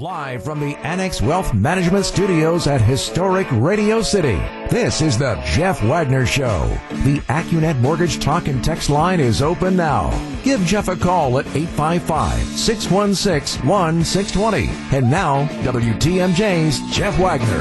Live from the Annex Wealth Management Studios at Historic Radio City, this is the Jeff Wagner Show. The AccuNet Mortgage Talk and Text line is open now. Give Jeff a call at 855-616-1620. And now, WTMJ's Jeff Wagner.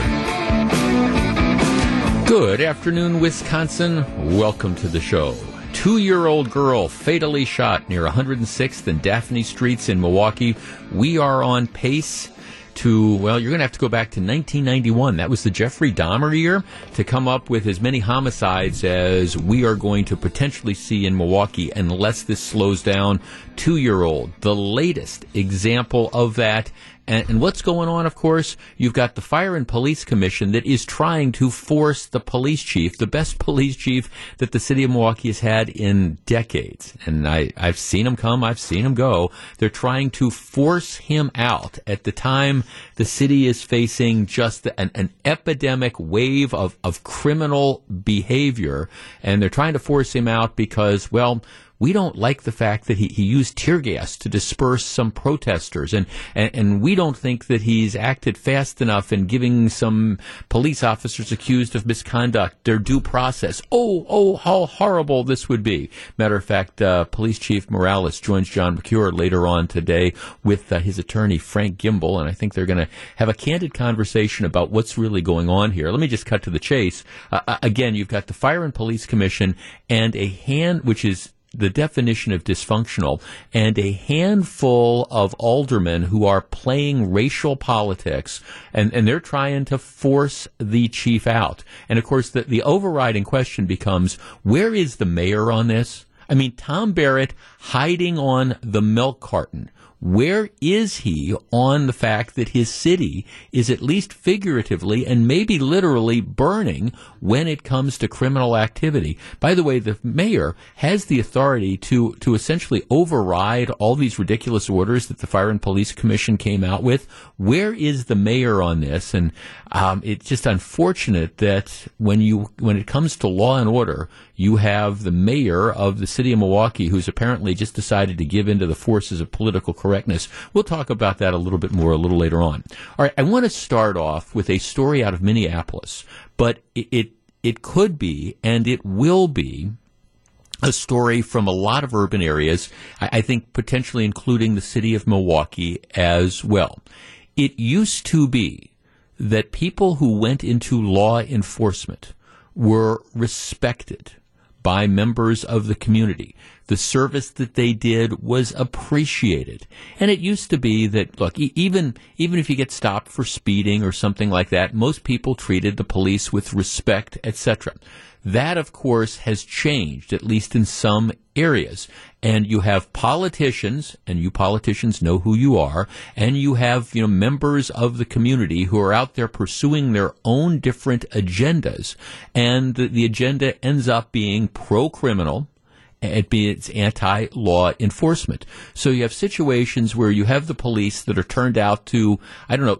Good afternoon, Wisconsin. Welcome to the show. Two-year-old girl fatally shot near 106th and Daphne Streets in Milwaukee. We are on pace to, well, you're going to have to go back to 1991. That was the Jeffrey Dahmer year to come up with as many homicides as we are going to potentially see in Milwaukee unless this slows down. Two-year-old, the latest example of that. And what's going on, of course, you've got the Fire and Police Commission that is trying to force the police chief, the best police chief that the city of Milwaukee has had in decades. And I've seen him come, I've seen him go. They're trying to force him out at the time the city is facing just an epidemic wave of criminal behavior. And they're trying to force him out because, well, we don't like the fact that he used tear gas to disperse some protesters, and we don't think that he's acted fast enough in giving some police officers accused of misconduct their due process. Oh, how horrible this would be. Matter of fact, Police Chief Morales joins John McCure later on today with his attorney, Frank Gimbel, and I think they're going to have a candid conversation about what's really going on here. Let me just cut to the chase. Again, you've got the Fire and Police Commission and a hand, which is the definition of dysfunctional, and a handful of aldermen who are playing racial politics, and they're trying to force the chief out. And, of course, the overriding question becomes, where is the mayor on this? I mean, Tom Barrett hiding on the milk carton. Where is he on the fact that his city is at least figuratively and maybe literally burning when it comes to criminal activity? By the way, the mayor has the authority to essentially override all these ridiculous orders that the Fire and Police Commission came out with. Where is the mayor on this? And it's just unfortunate that when it comes to law and order, you have the mayor of the city of Milwaukee who's apparently just decided to give in to the forces of political correctness. We'll talk about that a little bit more a little later on. All right, I want to start off with a story out of Minneapolis, but it could be and it will be a story from a lot of urban areas, I think potentially including the city of Milwaukee as well. It used to be that people who went into law enforcement were respected by members of the community. The service that they did was appreciated. And it used to be that, look, even if you get stopped for speeding or something like that, most people treated the police with respect, etc. That, of course, has changed, at least in some areas. And you have politicians, and you politicians know who you are, and you have, members of the community who are out there pursuing their own different agendas. And the agenda ends up being pro-criminal. It's anti-law enforcement. So you have situations where you have the police that are turned out to,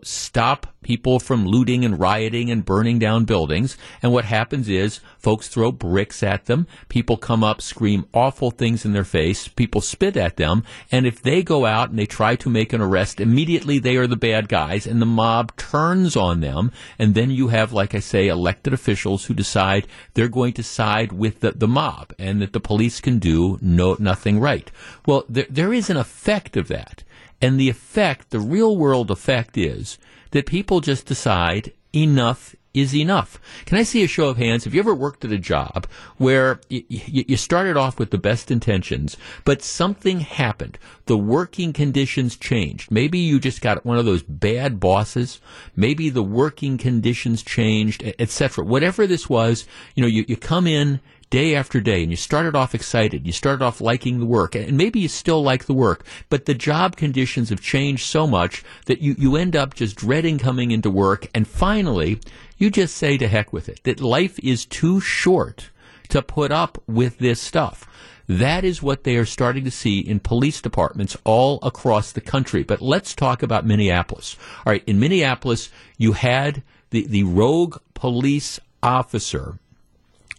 stop people from looting and rioting and burning down buildings. And what happens is folks throw bricks at them. People come up, scream awful things in their face. People spit at them. And if they go out and they try to make an arrest, immediately they are the bad guys and the mob turns on them. And then you have, like I say, elected officials who decide they're going to side with the mob and that the police can do nothing right. Well, there is an effect of that. And the effect, the real world effect is that people just decide enough is enough. Can I see a show of hands? Have you ever worked at a job where you started off with the best intentions, but something happened? The working conditions changed. Maybe you just got one of those bad bosses. Maybe the working conditions changed, etc. Whatever this was, you come in day after day, and you started off excited, you started off liking the work, and maybe you still like the work, but the job conditions have changed so much that you end up just dreading coming into work, and finally, you just say to heck with it, that life is too short to put up with this stuff. That is what they are starting to see in police departments all across the country. But let's talk about Minneapolis. All right, in Minneapolis, you had the rogue police officer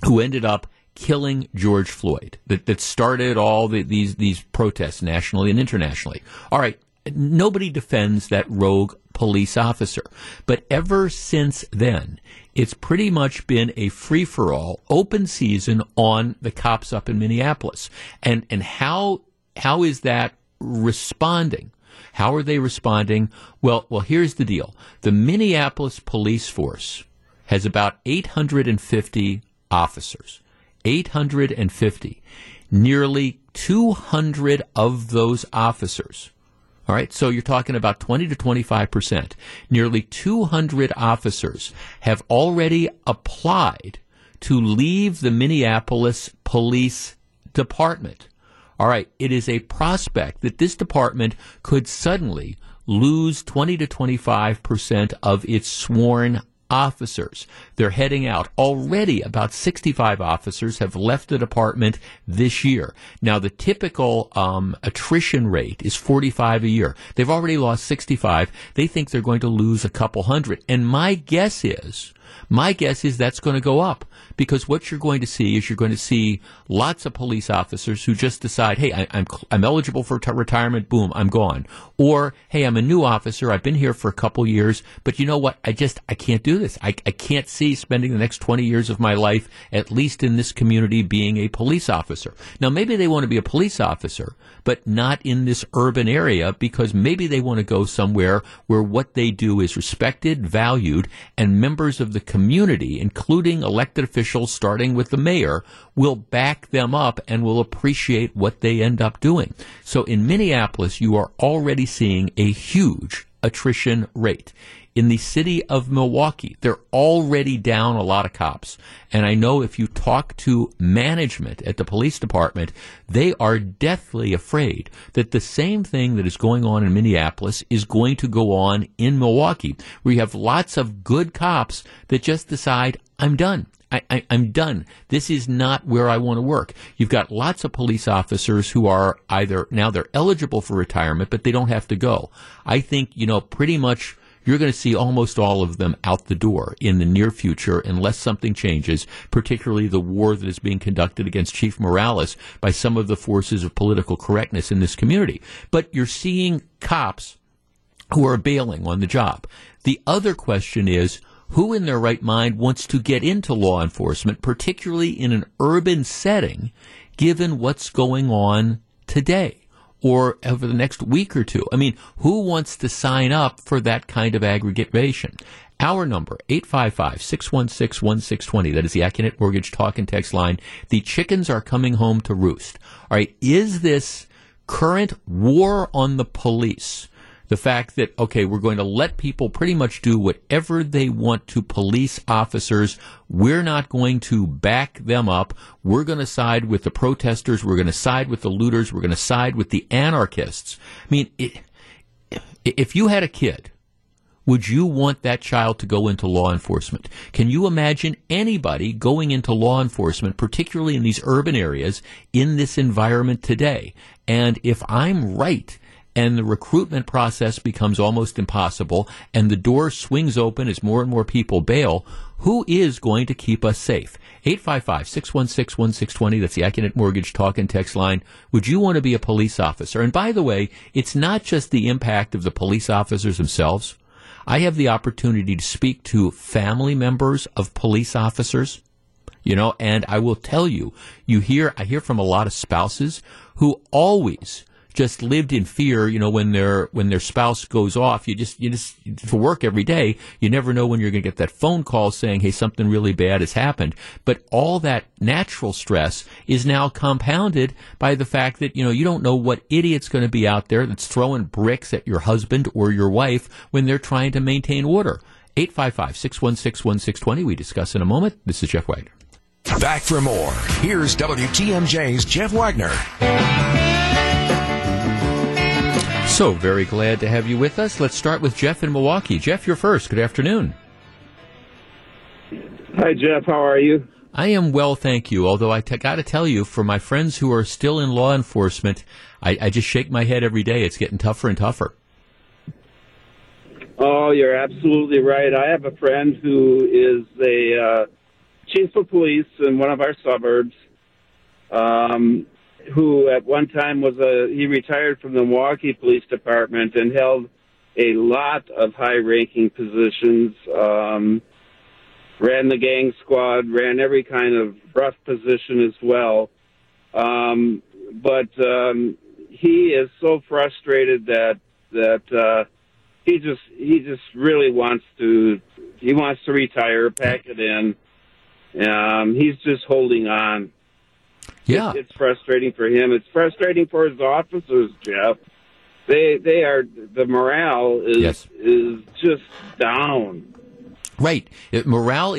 who ended up killing George Floyd, that started all these protests nationally and internationally. All right, nobody defends that rogue police officer. But ever since then, it's pretty much been a free-for-all, open season on the cops up in Minneapolis. And how is that responding? How are they responding? Well, here's the deal. The Minneapolis police force has about 850 officers. 850. Nearly 200 of those officers. All right, so you're talking about 20 to 25%. Nearly 200 officers have already applied to leave the Minneapolis Police Department. All right, it is a prospect that this department could suddenly lose 20 to 25% of its sworn officers. They're heading out. Already about 65 officers have left the department this year. Now, the typical attrition rate is 45 a year. They've already lost 65. They think they're going to lose a couple hundred. And my guess is that's going to go up, because what you're going to see is lots of police officers who just decide, hey, I'm eligible for retirement, boom, I'm gone. Or, hey, I'm a new officer, I've been here for a couple years, but you know what, I can't do this. I can't see spending the next 20 years of my life, at least in this community, being a police officer. Now, maybe they want to be a police officer, but not in this urban area, because maybe they want to go somewhere where what they do is respected, valued, and members of the community, including elected officials, starting with the mayor, will back them up and will appreciate what they end up doing. So in Minneapolis, you are already seeing a huge attrition rate. In the city of Milwaukee, they're already down a lot of cops. And I know if you talk to management at the police department, they are deathly afraid that the same thing that is going on in Minneapolis is going to go on in Milwaukee, where you have lots of good cops that just decide, I'm done. I'm done. This is not where I want to work. You've got lots of police officers who are either, now they're eligible for retirement, but they don't have to go. I think, pretty much you're going to see almost all of them out the door in the near future unless something changes, particularly the war that is being conducted against Chief Morales by some of the forces of political correctness in this community. But you're seeing cops who are bailing on the job. The other question is, who in their right mind wants to get into law enforcement, particularly in an urban setting, given what's going on today? Or over the next week or two. I mean, who wants to sign up for that kind of aggregation? Our number, 855-616-1620. That is the AccuNet Mortgage talk and text line. The chickens are coming home to roost. All right, is this current war on the police, the fact that, okay, we're going to let people pretty much do whatever they want to police officers. We're not going to back them up. We're going to side with the protesters. We're going to side with the looters. We're going to side with the anarchists. I mean, if you had a kid, would you want that child to go into law enforcement? Can you imagine anybody going into law enforcement, particularly in these urban areas, in this environment today? And if I'm right, and the recruitment process becomes almost impossible, and the door swings open as more and more people bail, who is going to keep us safe? 855-616-1620, that's the AccuNet Mortgage talk and text line. Would you want to be a police officer? And by the way, it's not just the impact of the police officers themselves. I have the opportunity to speak to family members of police officers, and I will tell you, I hear from a lot of spouses who always just lived in fear, when their spouse goes off. You just for work every day, you never know when you're going to get that phone call saying, hey, something really bad has happened. But all that natural stress is now compounded by the fact that, you don't know what idiot's going to be out there that's throwing bricks at your husband or your wife when they're trying to maintain order. 855-616-1620. We discuss in a moment. This is Jeff Wagner. Back for more. Here's WTMJ's Jeff Wagner. So very glad to have you with us. Let's start with Jeff in Milwaukee. Jeff, you're first. Good afternoon. Hi, Jeff. How are you? I am well, thank you. Although I got to tell you, for my friends who are still in law enforcement, I just shake my head every day. It's getting tougher and tougher. Oh, you're absolutely right. I have a friend who is a chief of police in one of our suburbs. Who at one time he retired from the Milwaukee Police Department and held a lot of high-ranking positions, ran the gang squad, ran every kind of rough position as well. But he is so frustrated that he just really wants to retire, pack it in. He's just holding on. Yeah, it's frustrating for him. It's frustrating for his officers, Jeff. They are, the morale is is just down. Right. Morale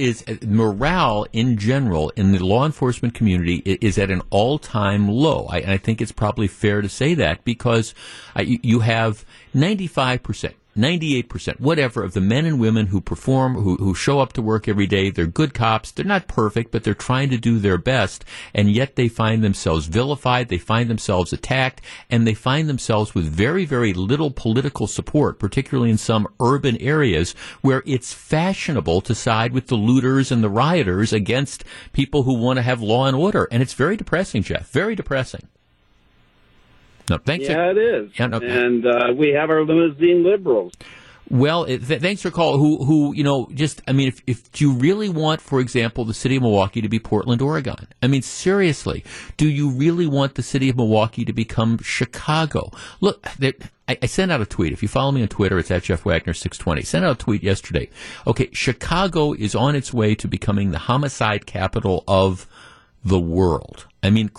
in general in the law enforcement community is at an all-time low. I think it's probably fair to say that, because you have 95%, 98%, whatever, of the men and women who perform, who show up to work every day. They're good cops. They're not perfect, but they're trying to do their best, and yet they find themselves vilified, they find themselves attacked, and they find themselves with very, very little political support, particularly in some urban areas where it's fashionable to side with the looters and the rioters against people who want to have law and order. And it's very depressing, Jeff, very depressing. No, thanks. Yeah, it is. Yeah, no. And we have our limousine liberals. Well, thanks for calling. If you really want, for example, the city of Milwaukee to be Portland, Oregon, I mean, seriously, do you really want the city of Milwaukee to become Chicago? Look, I sent out a tweet. If you follow me on Twitter, it's at Jeff Wagner 620. Sent out a tweet yesterday. Okay, Chicago is on its way to becoming the homicide capital of the world. I mean,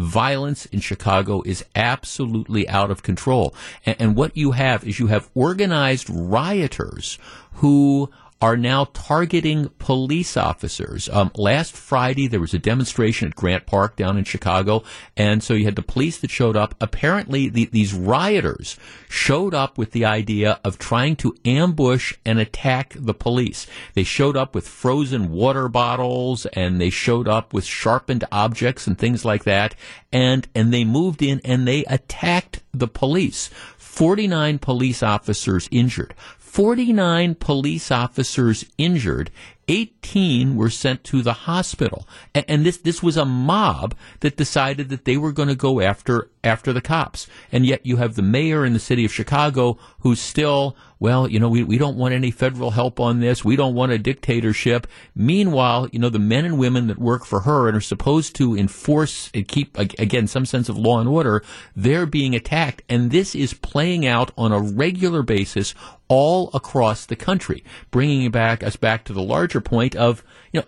violence in Chicago is absolutely out of control. And what you have is you have organized rioters who are now targeting police officers. Last Friday, there was a demonstration at Grant Park down in Chicago, and so you had the police that showed up. Apparently, these rioters showed up with the idea of trying to ambush and attack the police. They showed up with frozen water bottles, and they showed up with sharpened objects and things like that, and they moved in and they attacked the police. 49 police officers injured. 49 police officers injured. 18 were sent to the hospital. And this was a mob that decided that they were going to go after the cops. And yet you have the mayor in the city of Chicago who's still, we don't want any federal help on this. We don't want a dictatorship. Meanwhile, the men and women that work for her and are supposed to enforce and keep, again, some sense of law and order, they're being attacked. And this is playing out on a regular basis all across the country, bringing us back to the larger point of,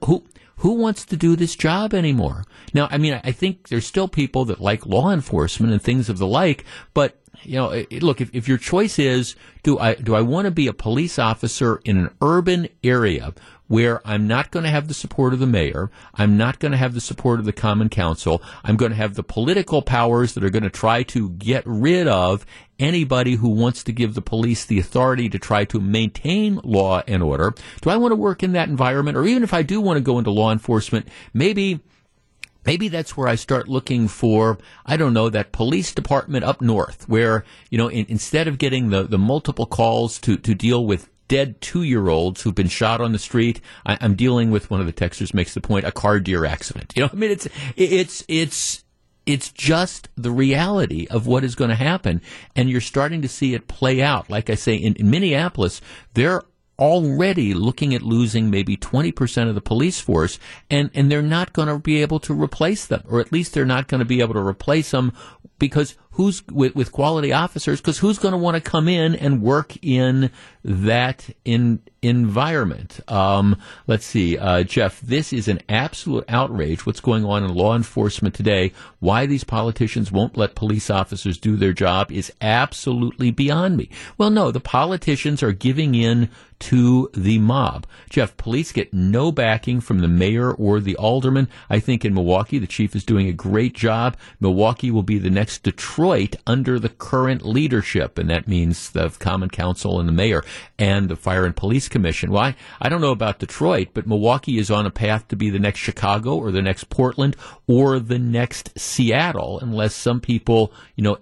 who wants to do this job anymore? Now, I mean, I think there's still people that like law enforcement and things of the like, but, look, if your choice is, do I want to be a police officer in an urban area where I'm not going to have the support of the mayor, I'm not going to have the support of the Common Council, I'm going to have the political powers that are going to try to get rid of anybody who wants to give the police the authority to try to maintain law and order. Do I want to work in that environment? Or even if I do want to go into law enforcement, maybe that's where I start looking for, I don't know, that police department up north where, instead of getting the multiple calls to deal with dead 2-year-olds who've been shot on the street, I'm dealing with, one of the texters makes the point, a car deer accident. It's just the reality of what is going to happen, and you're starting to see it play out. Like I say, in Minneapolis, they're already looking at losing maybe 20% of the police force, and they're not going to be able to replace them, or at least they're not going to be able to replace them because who's with quality officers, because who's going to want to come in and work in that environment? Let's see, Jeff, this is an absolute outrage, what's going on in law enforcement today. Why these politicians won't let police officers do their job is absolutely beyond me. Well, no, the politicians are giving in to the mob. Jeff, police get no backing from the mayor or the alderman. I think in Milwaukee, the chief is doing a great job. Milwaukee will be the next Detroit under the current leadership, and that means the Common Council and the mayor and the Fire and Police Commission. Well, I don't know about Detroit, but Milwaukee is on a path to be the next Chicago or the next Portland or the next Seattle, unless some people,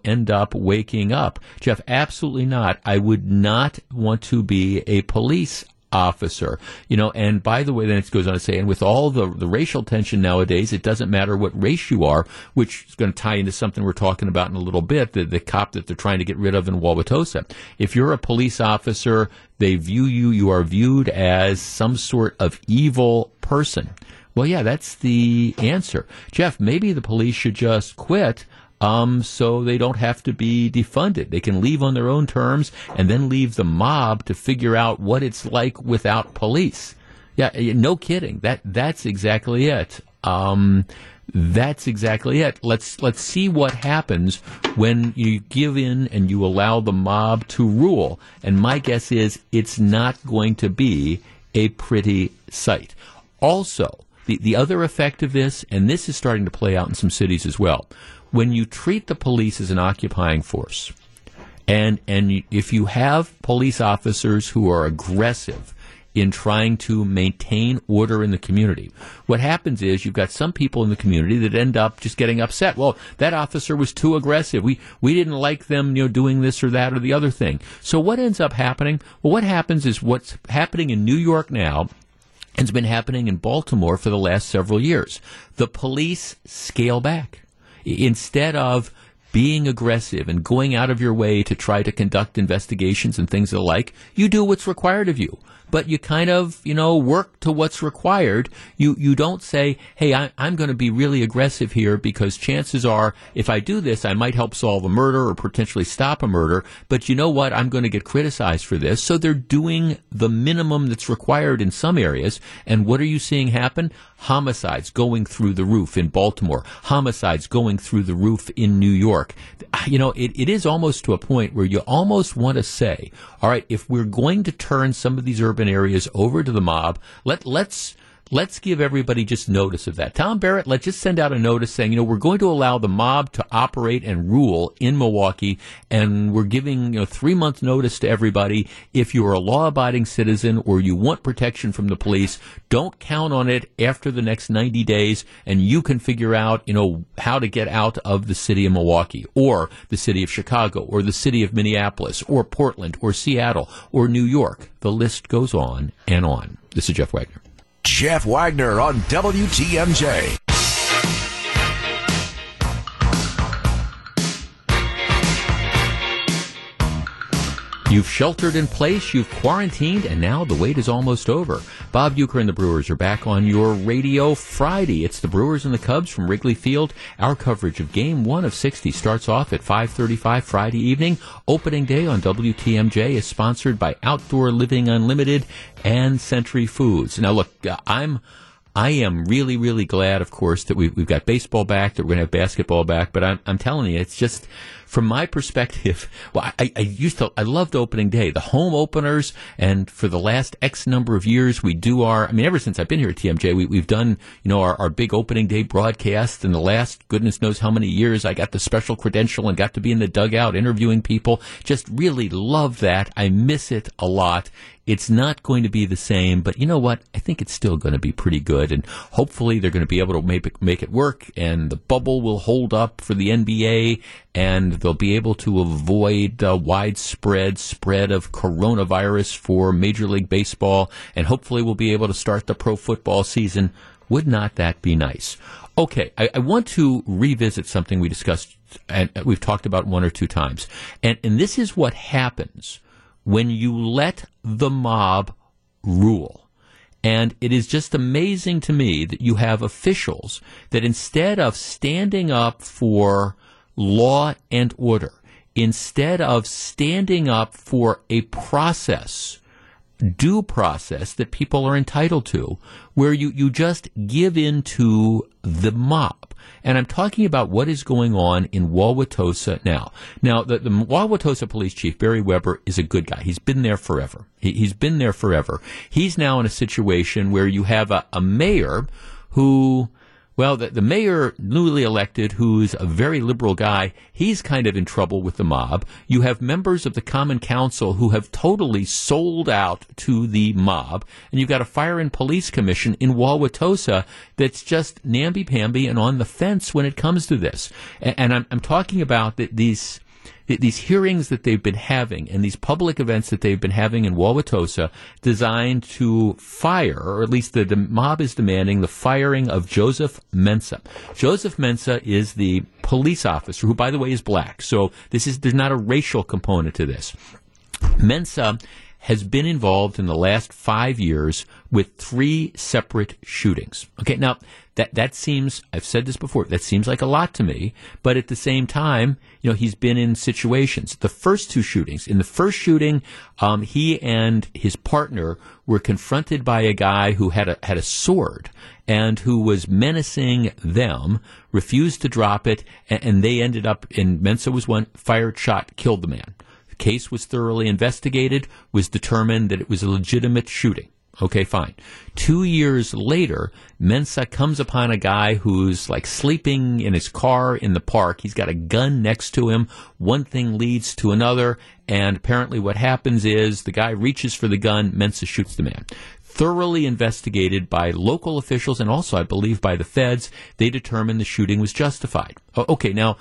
end up waking up. Jeff, absolutely not. I would not want to be a police officer. You know, and by the way, then it goes on to say, and with all the racial tension nowadays, it doesn't matter what race you are, which is going to tie into something we're talking about in a little bit, the cop that they're trying to get rid of in Wauwatosa. If you're a police officer, they view you, you are viewed as some sort of evil person. Well, yeah, that's the answer. Jeff, maybe the police should just quit. So they don't have to be defunded. They can leave on their own terms and then leave the mob to figure out what it's like without police. Yeah, no kidding. That's exactly it. That's exactly it. Let's see what happens when you give in and you allow the mob to rule. And my guess is it's not going to be a pretty sight. Also, the other effect of this, and this is starting to play out in some cities as well, when you treat the police as an occupying force, and if you have police officers who are aggressive in trying to maintain order in the community, what happens is you've got some people in the community that end up just getting upset. Well, that officer was too aggressive. We didn't like them, you know, doing this or that or the other thing. So what ends up happening? Well, what happens is what's happening in New York now, and it's been happening in Baltimore for the last several years. The police scale back. Instead of being aggressive and going out of your way to try to conduct investigations and things of the like, you do what's required of you. But you kind of, you know, work to what's required. You don't say, hey, I'm going to be really aggressive here because chances are if I do this, I might help solve a murder or potentially stop a murder. But you know what? I'm going to get criticized for this. So they're doing the minimum that's required in some areas. And what are you seeing happen? Homicides going through the roof in Baltimore. Homicides going through the roof in New York. You know, it is almost to a point where you almost want to say, all right, if we're going to turn some of these urban areas over to the mob, let's give everybody just notice of that. Tom Barrett, let's just send out a notice saying, you know, we're going to allow the mob to operate and rule in Milwaukee, and we're giving, you know, 3 months notice to everybody. If you're a law-abiding citizen or you want protection from the police, don't count on it after the next 90 days, and you can figure out, you know, how to get out of the city of Milwaukee or the city of Chicago or the city of Minneapolis or Portland or Seattle or New York. The list goes on and on. This is Jeff Wagner. Jeff Wagner on WTMJ. You've sheltered in place, you've quarantined, and now the wait is almost over. Bob Uecker and the Brewers are back on your radio Friday. It's the Brewers and the Cubs from Wrigley Field. Our coverage of Game 1 of 60 starts off at 5:35 Friday evening. Opening day on WTMJ is sponsored by Outdoor Living Unlimited and Century Foods. Now look, I am really, really glad, of course, that we've got baseball back, that we're going to have basketball back. But I'm telling you, it's just, from my perspective, well, I loved opening day, the home openers. And for the last X number of years, we do our, I mean, ever since I've been here at TMJ, we've done, you know, our big opening day broadcast. And the last goodness knows how many years, I got the special credential and got to be in the dugout interviewing people. Just really love that. I miss it a lot. It's not going to be the same, but you know what? I think it's still going to be pretty good, and hopefully they're going to be able to make it work, and the bubble will hold up for the NBA, and they'll be able to avoid widespread spread of coronavirus for Major League Baseball, and hopefully we'll be able to start the pro football season. Would not that be nice? Okay, I want to revisit something we discussed, and we've talked about one or two times, and this is what happens when you let the mob rule. And it is just amazing to me that you have officials that instead of standing up for law and order, instead of standing up for a process, due process that people are entitled to, where you just give in to the mob. And I'm talking about what is going on in Wauwatosa now. Now, the Wauwatosa police chief, Barry Weber, is a good guy. He's been there forever. He's been there forever. He's now in a situation where you have a mayor who, well, the mayor, newly elected, who's a very liberal guy, he's kind of in trouble with the mob. You have members of the Common Council who have totally sold out to the mob. And you've got a Fire and Police Commission in Wauwatosa that's just namby-pamby and on the fence when it comes to this. And I'm talking about these these hearings that they've been having and these public events that they've been having in Wauwatosa designed to fire, or at least the mob is demanding the firing of Joseph Mensah. Joseph Mensah is the police officer, who, by the way, is black. So there's not a racial component to this. Mensah has been involved in the last 5 years with 3 separate shootings. Okay, now that seems, I've said this before, that seems like a lot to me, but at the same time, you know, he's been in situations. The first 2 shootings, in the first shooting, he and his partner were confronted by a guy who had a sword and who was menacing them, refused to drop it, and they ended up, and Mensah was one, fired shot, killed the man. Case was thoroughly investigated, was determined that it was a legitimate shooting. Okay, fine. 2 years later, Mensah comes upon a guy who's like sleeping in his car in the park. He's got a gun next to him. One thing leads to another, and apparently what happens is the guy reaches for the gun, Mensah shoots the man. Thoroughly investigated by local officials and also, I believe, by the feds. They determined the shooting was justified. Okay, now,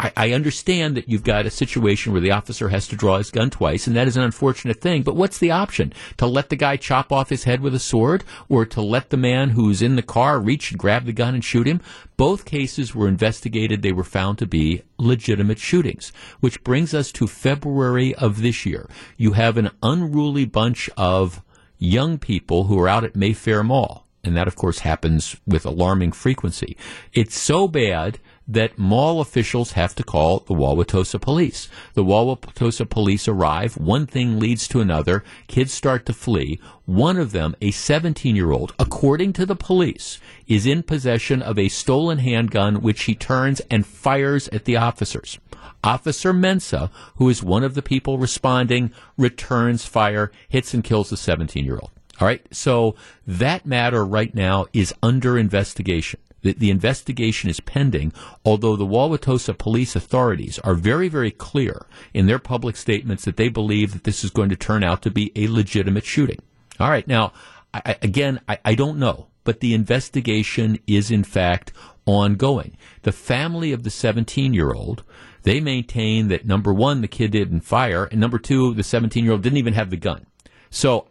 I understand that you've got a situation where the officer has to draw his gun twice, and that is an unfortunate thing, but what's the option? To let the guy chop off his head with a sword, or to let the man who's in the car reach and grab the gun and shoot him? Both cases were investigated. They were found to be legitimate shootings, which brings us to February of this year. You have an unruly bunch of young people who are out at Mayfair Mall, and that, of course, happens with alarming frequency. It's so bad that mall officials have to call the Wauwatosa police. The Wauwatosa police arrive. One thing leads to another. Kids start to flee. One of them, a 17-year-old, according to the police, is in possession of a stolen handgun, which he turns and fires at the officers. Officer Mensah, who is one of the people responding, returns fire, hits and kills the 17-year-old. All right, so that matter right now is under investigation. The investigation is pending, although the Wauwatosa police authorities are very, very clear in their public statements that they believe that this is going to turn out to be a legitimate shooting. All right. Now, I don't know, but the investigation is, in fact, ongoing. The family of the 17-year-old, they maintain that, number one, the kid didn't fire, and number two, the 17-year-old didn't even have the gun. So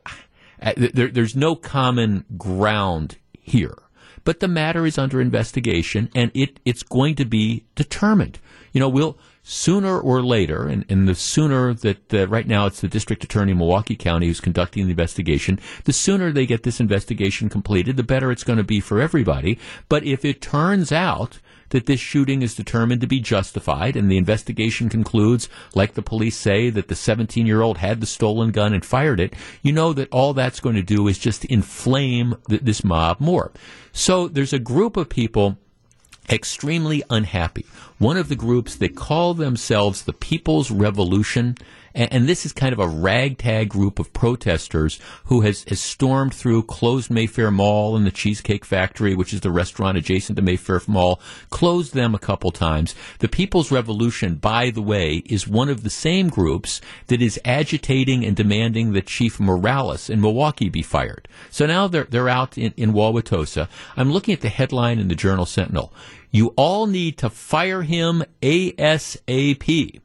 there's no common ground here. But the matter is under investigation, and it's going to be determined. You know, we'll sooner or later, and the sooner that right now it's the district attorney in Milwaukee County who's conducting the investigation, the sooner they get this investigation completed, the better it's going to be for everybody. But if it turns out that this shooting is determined to be justified and the investigation concludes, like the police say, that the 17-year-old had the stolen gun and fired it, you know that all that's going to do is just inflame this mob more. So there's a group of people extremely unhappy. One of the groups, they call themselves the People's Revolution, and this is kind of a ragtag group of protesters who has stormed through, closed Mayfair Mall and the Cheesecake Factory, which is the restaurant adjacent to Mayfair Mall, closed them a couple times. The People's Revolution, by the way, is one of the same groups that is agitating and demanding that Chief Morales in Milwaukee be fired. So now they're out in Wauwatosa. I'm looking at the headline in the Journal Sentinel. You all need to fire him ASAP.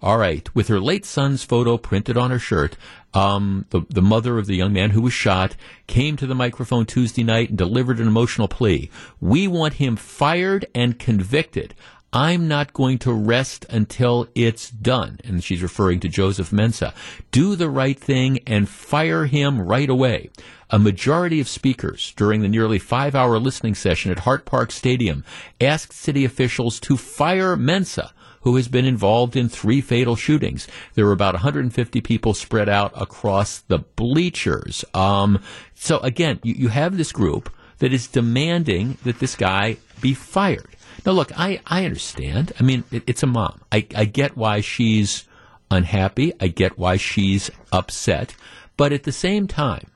All right. With her late son's photo printed on her shirt, the mother of the young man who was shot came to the microphone Tuesday night and delivered an emotional plea. We want him fired and convicted. I'm not going to rest until it's done. And she's referring to Joseph Mensah. Do the right thing and fire him right away. A majority of speakers during the nearly 5-hour listening session at Hart Park Stadium asked city officials to fire Mensah, who has been involved in 3 fatal shootings. There were about 150 people spread out across the bleachers. So again, you have this group that is demanding that this guy be fired. Now, look, I understand. I mean, it's a mom. I get why she's unhappy. I get why she's upset. But at the same time,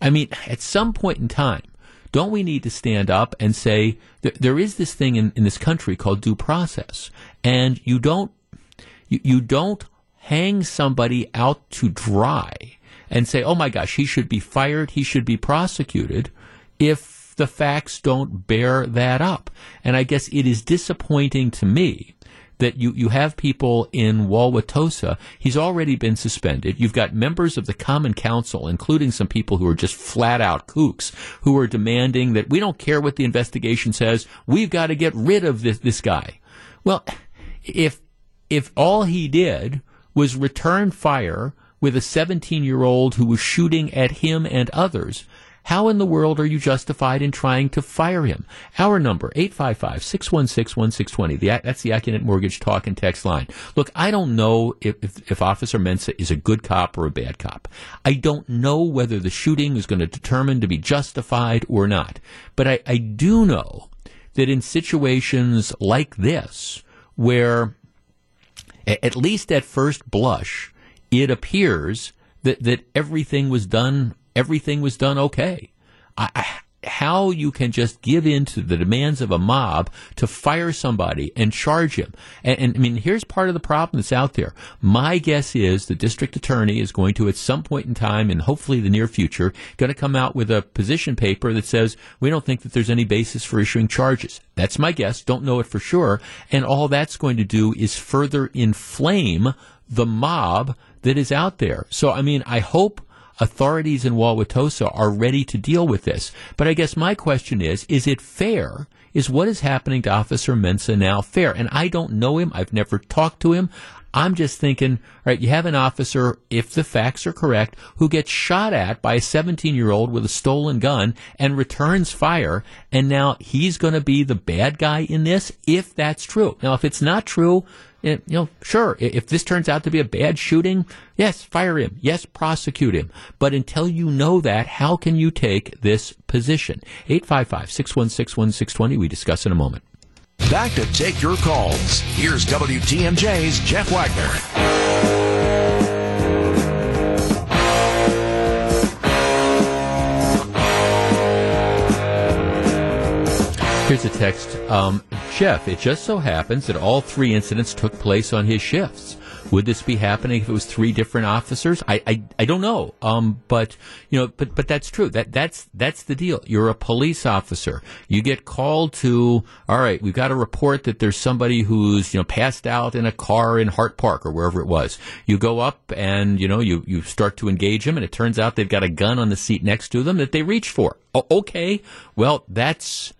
I mean, at some point in time, don't we need to stand up and say there is this thing in this country called due process, and you don't hang somebody out to dry and say, oh my gosh, he should be fired, he should be prosecuted, if the facts don't bear that up. And I guess it is disappointing to me that you have people in Wauwatosa. He's already been suspended. You've got members of the Common Council, including some people who are just flat-out kooks, who are demanding that we don't care what the investigation says. We've got to get rid of this guy. Well, if all he did was return fire with a 17-year-old who was shooting at him and others, how in the world are you justified in trying to fire him? Our number, 855-616-1620. That's the AccuNet Mortgage talk and text line. Look, I don't know if Officer Mensah is a good cop or a bad cop. I don't know whether the shooting is going to determine to be justified or not. But I do know that in situations like this, where at least at first blush, it appears that everything was done okay. How you can just give in to the demands of a mob to fire somebody and charge him. And I mean, here's part of the problem that's out there. My guess is the district attorney is going to, at some point in time, and hopefully the near future, going to come out with a position paper that says, we don't think that there's any basis for issuing charges. That's my guess. Don't know it for sure. And all that's going to do is further inflame the mob that is out there. So, I mean, I hope authorities in Wauwatosa are ready to deal with this. But I guess my question is it fair? Is what is happening to Officer Mensah now fair? And I don't know him. I've never talked to him. I'm just thinking, all right, you have an officer, if the facts are correct, who gets shot at by a 17-year-old with a stolen gun and returns fire, and now he's going to be the bad guy in this, if that's true. Now, if it's not true, sure, if this turns out to be a bad shooting, yes, fire him. Yes, prosecute him. But until you know that, how can you take this position? 855-616-1620. We discuss in a moment. Back to take your calls. Here's WTMJ's Jeff Wagner. Here's a text. Jeff, it just so happens that all three incidents took place on his shifts. Would this be happening if it was three different officers? I don't know. But that's true. That's the deal. You're a police officer. You get called to, all right, we've got a report that there's somebody who's, passed out in a car in Hart Park or wherever it was. You go up and, you start to engage them, and it turns out they've got a gun on the seat next to them that they reach for. Oh, okay. Well, that's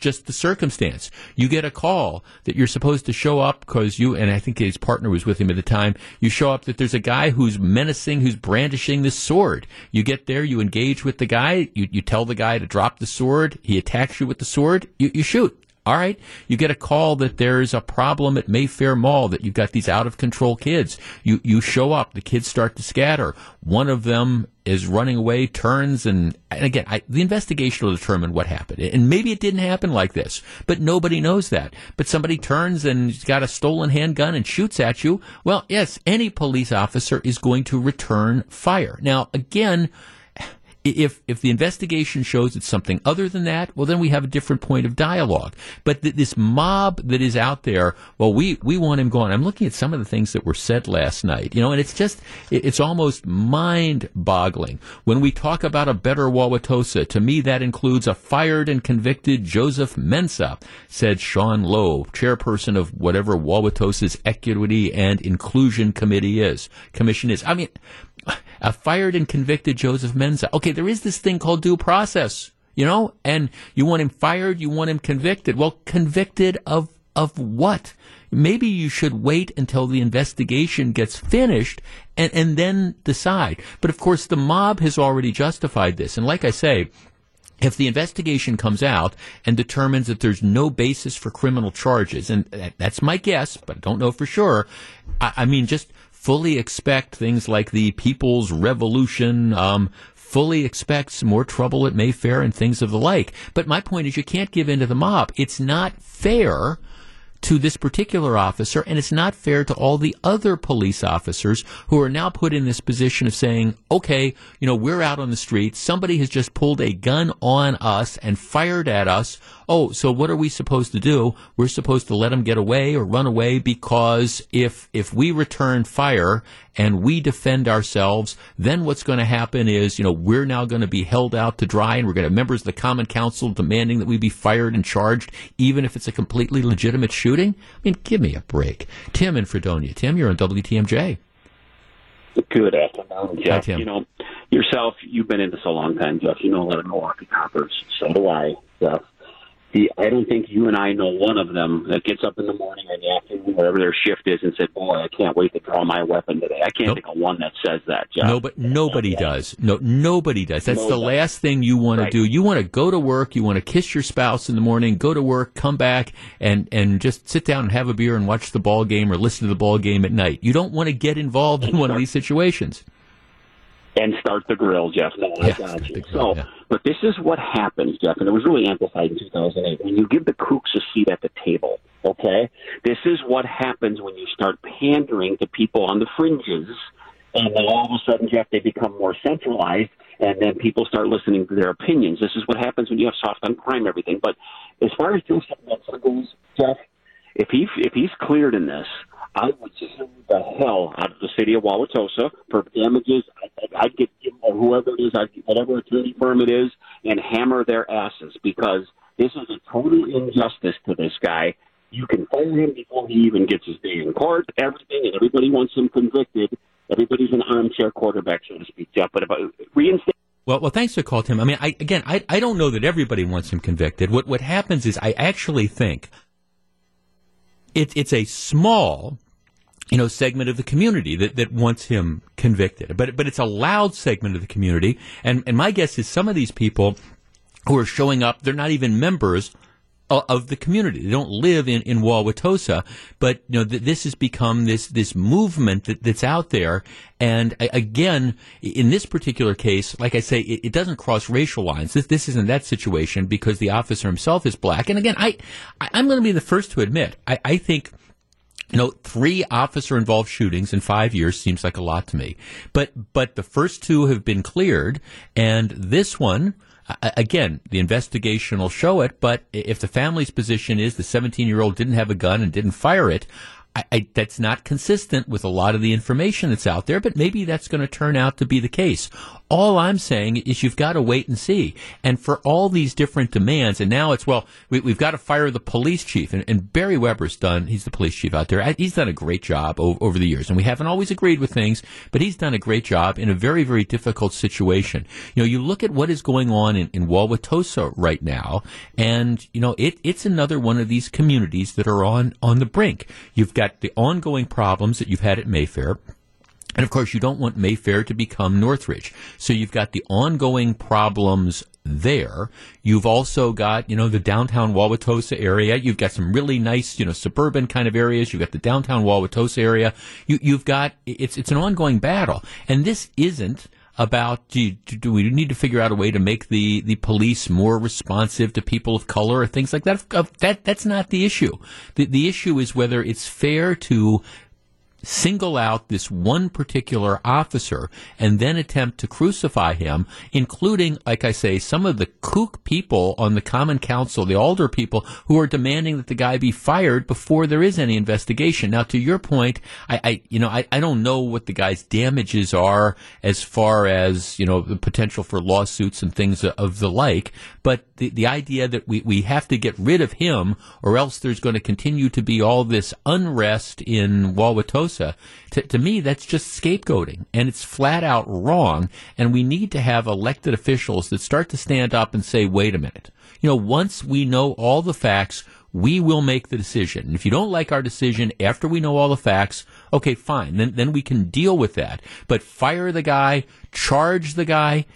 just the circumstance. You get a call that you're supposed to show up because you, and I think his partner was with him at the time, you show up that there's a guy who's menacing, who's brandishing this sword. You get there, you engage with the guy, you tell the guy to drop the sword, he attacks you with the sword, you shoot. All right. You get a call that there's a problem at Mayfair Mall, that you've got these out-of-control kids. You show up. The kids start to scatter. One of them is running away, turns, and again, the investigation will determine what happened. And maybe it didn't happen like this, but nobody knows that. But somebody turns and has got a stolen handgun and shoots at you. Well, yes, any police officer is going to return fire. Now, again, if the investigation shows it's something other than that, well, then we have a different point of dialogue. But this mob that is out there, well, we want him gone. I'm looking at some of the things that were said last night, and it's just, it's almost mind-boggling. When we talk about a better Wauwatosa, to me that includes a fired and convicted Joseph Mensah, said Sean Lowe, chairperson of whatever Wauwatosa's Equity and Inclusion Commission is. I mean, a fired and convicted Joseph Mensah. Okay, there is this thing called due process, and you want him fired, you want him convicted. Well, convicted of what? Maybe you should wait until the investigation gets finished and then decide. But, of course, the mob has already justified this. And like I say, if the investigation comes out and determines that there's no basis for criminal charges, and that's my guess, but I don't know for sure, I mean, just fully expect things like the People's Revolution, fully expect some more trouble at Mayfair and things of the like. But my point is you can't give in to the mob. It's not fair to this particular officer, and it's not fair to all the other police officers who are now put in this position of saying, okay, we're out on the street. Somebody has just pulled a gun on us and fired at us. Oh, so what are we supposed to do? We're supposed to let them get away or run away because if we return fire and we defend ourselves, then what's going to happen is, you know, we're now going to be held out to dry, and we're going to have members of the Common Council demanding that we be fired and charged, even if it's a completely legitimate shooting? I mean, give me a break. Tim in Fredonia. Tim, you're on WTMJ. Good afternoon, Jeff. Hi, Tim. You know, yourself, you've been in this a long time, Jeff. You know a lot of Milwaukee coppers. So do I, Jeff. I don't think you and I know one of them that gets up in the morning and afternoon, whatever their shift is, and said, boy, I can't wait to draw my weapon today. I can't think of one that says that, Jeff. No, but nobody does. No, nobody does. That's the last thing you want to do. You want to go to work. You want to kiss your spouse in the morning, go to work, come back, and just sit down and have a beer and watch the ball game or listen to the ball game at night. You don't want to get involved in one of these situations. And start the grill, Jeff. No, I got you. So, but this is what happens, Jeff, and it was really amplified in 2008. When you give the kooks a seat at the table, okay, this is what happens when you start pandering to people on the fringes, and then all of a sudden, Jeff, they become more centralized, and then people start listening to their opinions. This is what happens when you have soft on crime, everything. But as far as Joseph Mensah goes, Jeff, if he's cleared in this, I would sue the hell out of the city of Wauwatosa for damages. I'd get whoever it is, whatever attorney firm it is, and hammer their asses, because this is a total injustice to this guy. You can fire him before he even gets his day in court, everything, and everybody wants him convicted. Everybody's an armchair quarterback, so to speak, Jeff. But about reinstating. Well, thanks for calling him. I mean, I don't know that everybody wants him convicted. What happens is I actually think it's a small, you know, segment of the community that wants him convicted. But it's a loud segment of the community. And my guess is some of these people who are showing up, they're not even members of the community. They don't live in Wauwatosa, but you know this has become this movement that's out there. And again, in this particular case, like I say, it doesn't cross racial lines. This isn't that situation because the officer himself is black. And again, I'm going to be the first to admit, I think, you know, 3 officer-involved shootings in 5 years seems like a lot to me. But the first 2 have been cleared, and this one. Again, the investigation will show it, but if the family's position is the 17-year-old didn't have a gun and didn't fire it, that's not consistent with a lot of the information that's out there, but maybe that's going to turn out to be the case. All I'm saying is you've got to wait and see. And for all these different demands, and now it's, well, we've got to fire the police chief. And Barry Weber's done, he's the police chief out there, he's done a great job over the years. And we haven't always agreed with things, but he's done a great job in a very, very difficult situation. You know, you look at what is going on in Wauwatosa right now, and, you know, it's another one of these communities that are on the brink. You've got the ongoing problems that you've had at Mayfair. And, of course, you don't want Mayfair to become Northridge. So you've got the ongoing problems there. You've also got, you know, the downtown Wauwatosa area. You've got some really nice, you know, suburban kind of areas. You've got the downtown Wauwatosa area. You've got – it's an ongoing battle. And this isn't – about do we need to figure out a way to make the police more responsive to people of color or things like that? That's not the issue. The issue is whether it's fair to single out this one particular officer and then attempt to crucify him, including, like I say, some of the kook people on the Common Council, the alder people, who are demanding that the guy be fired before there is any investigation. Now, to your point, I don't know what the guy's damages are as far as, you know, the potential for lawsuits and things of the like, but the idea that we have to get rid of him or else there's going to continue to be all this unrest in Wauwatosa, to me, that's just scapegoating, and it's flat out wrong, and we need to have elected officials that start to stand up and say, wait a minute. You know, once we know all the facts, we will make the decision. And if you don't like our decision after we know all the facts, okay, fine, then we can deal with that. But fire the guy, charge the guy.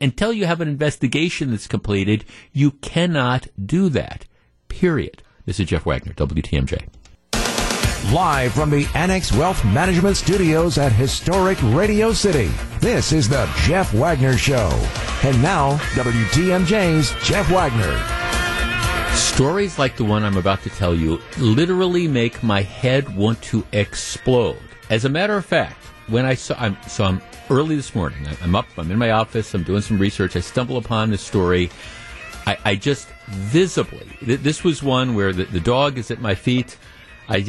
Until you have an investigation that's completed, you cannot do that, period. This is Jeff Wagner, WTMJ. Live from the Annex Wealth Management Studios at Historic Radio City, this is the Jeff Wagner Show. And now, WTMJ's Jeff Wagner. Stories like the one I'm about to tell you literally make my head want to explode. As a matter of fact, when I'm early this morning, I'm up, I'm in my office, I'm doing some research, I stumble upon this story. I just visibly, this was one where the dog is at my feet. I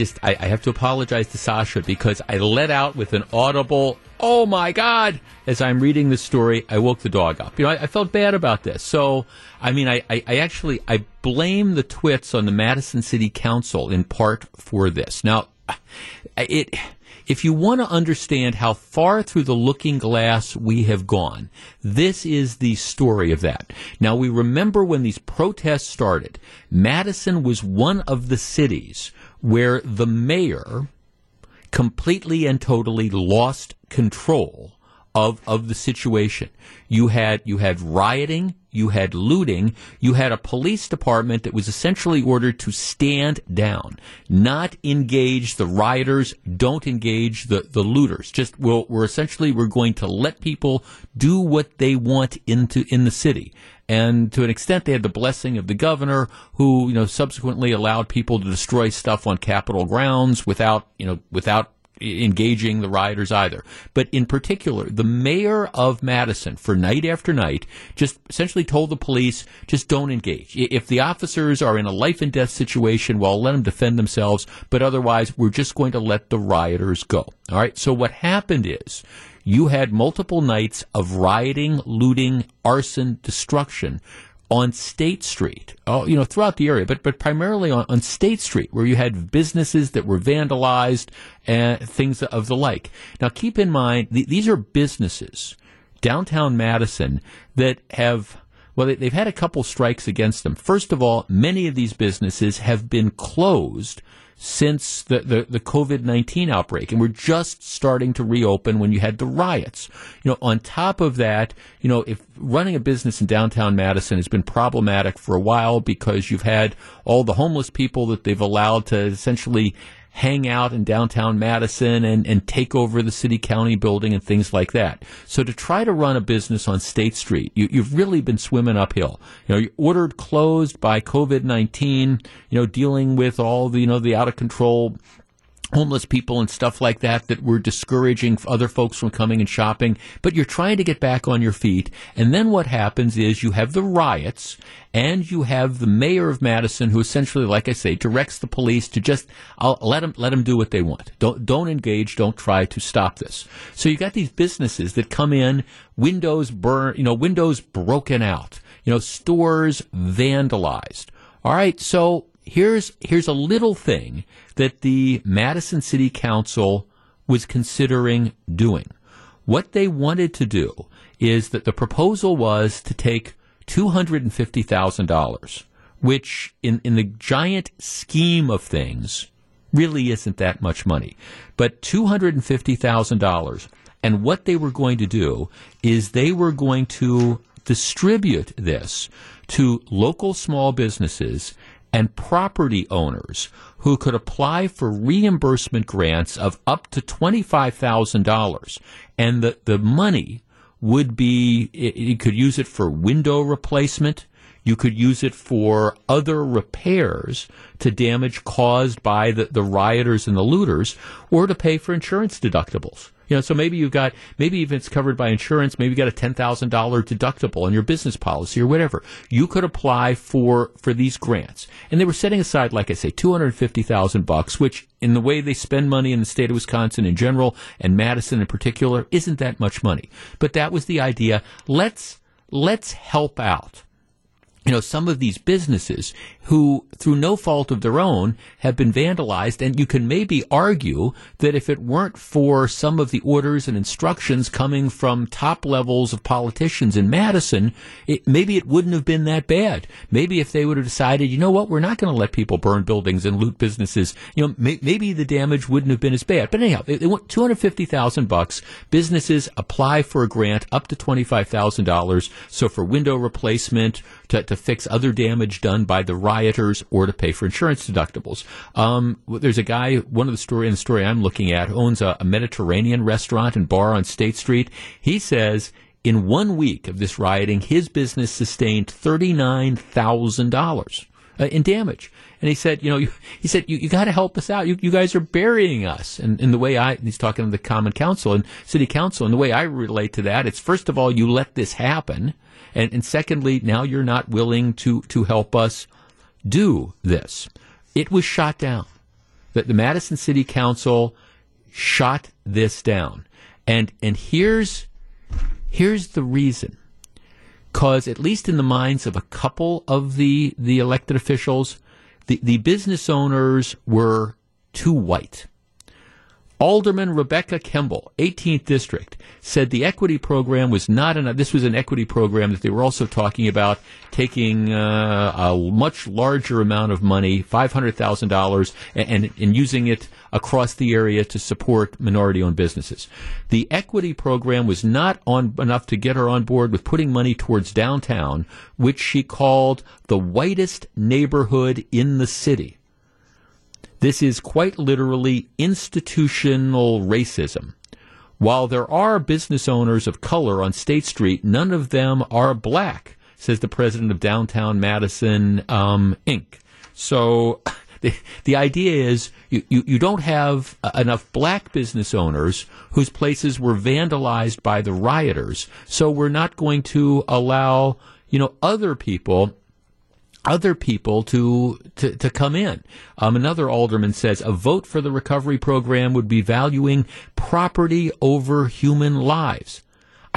have to apologize to Sasha because I let out with an audible, oh my God, as I'm reading this story. I woke the dog up. You know, I felt bad about this. So, I mean, I blame the twits on the Madison City Council in part for this. Now, if you want to understand how far through the looking glass we have gone, this is the story of that. Now, we remember when these protests started, Madison was one of the cities where the mayor completely and totally lost control of the situation. You had rioting, you had looting, you had a police department that was essentially ordered to stand down, not engage the rioters, don't engage the looters. Just we're going to let people do what they want in the city. And to an extent, they had the blessing of the governor, who, you know, subsequently allowed people to destroy stuff on Capitol grounds without engaging the rioters either. But in particular, the mayor of Madison, for night after night, just essentially told the police, just don't engage. If the officers are in a life and death situation, well, let them defend themselves, but otherwise we're just going to let the rioters go. All right, so what happened is you had multiple nights of rioting, looting, arson, destruction on State Street, throughout the area, but primarily on State Street, where you had businesses that were vandalized and things of the like. Now, keep in mind, these are businesses, downtown Madison, that have, well, they've had a couple strikes against them. First of all, many of these businesses have been closed since the COVID-19 outbreak, and we're just starting to reopen when you had the riots. You know, on top of that, you know, if running a business in downtown Madison has been problematic for a while because you've had all the homeless people that they've allowed to essentially hang out in downtown Madison and take over the city-county building and things like that. So to try to run a business on State Street, you've really been swimming uphill. You know, you're ordered closed by COVID-19, you know, dealing with all the, you know, the out-of-control homeless people and stuff like that were discouraging other folks from coming and shopping. But you're trying to get back on your feet. And then what happens is you have the riots, and you have the mayor of Madison, who essentially, like I say, directs the police to just let them do what they want. Don't engage. Don't try to stop this. So you got these businesses that come in, windows burn, you know, windows broken out, you know, stores vandalized. All right, so here's a little thing that the Madison City Council was considering doing. What they wanted to do is that the proposal was to take $250,000, which in the giant scheme of things really isn't that much money, but $250,000. And what they were going to do is they were going to distribute this to local small businesses and property owners who could apply for reimbursement grants of up to $25,000. And the money would be, you could use it for window replacement. You could use it for other repairs to damage caused by the rioters and the looters, or to pay for insurance deductibles. You know, so maybe if it's covered by insurance, maybe you got a $10,000 deductible on your business policy or whatever. You could apply for these grants. And they were setting aside, like I say, $250,000, which in the way they spend money in the state of Wisconsin in general, and Madison in particular, isn't that much money. But that was the idea. Let's help out, you know, some of these businesses who, through no fault of their own, have been vandalized. And you can maybe argue that if it weren't for some of the orders and instructions coming from top levels of politicians in Madison, maybe it wouldn't have been that bad. Maybe if they would have decided, you know what, we're not going to let people burn buildings and loot businesses, you know, maybe the damage wouldn't have been as bad. But anyhow, they want $250,000. Businesses apply for a grant up to $25,000. So for window replacement, to fix other damage done by the rioters, or to pay for insurance deductibles. There's a guy, in the story I'm looking at, owns a Mediterranean restaurant and bar on State Street. He says in 1 week of this rioting, his business sustained $39,000 in damage. And he said, you got to help us out. You guys are burying us. And the way he's talking to the Common Council and City Council, and the way I relate to that, it's first of all, you let this happen. And secondly, now you're not willing to help us do this. It was shot down. that the Madison City Council shot this down. And here's the reason. Because at least in the minds of a couple of the elected officials, the business owners were too white. Alderman Rebecca Kemble, 18th District, said the equity program was not enough. This was an equity program that they were also talking about taking a much larger amount of money, $500,000, and using it across the area to support minority-owned businesses. The equity program was not on enough to get her on board with putting money towards downtown, which she called the whitest neighborhood in the city. This is quite literally institutional racism. While there are business owners of color on State Street, none of them are black, says the president of Downtown Madison, Inc. So the idea is you don't have enough black business owners whose places were vandalized by the rioters, so we're not going to allow, other people to come in. Another alderman says a vote for the recovery program would be valuing property over human lives.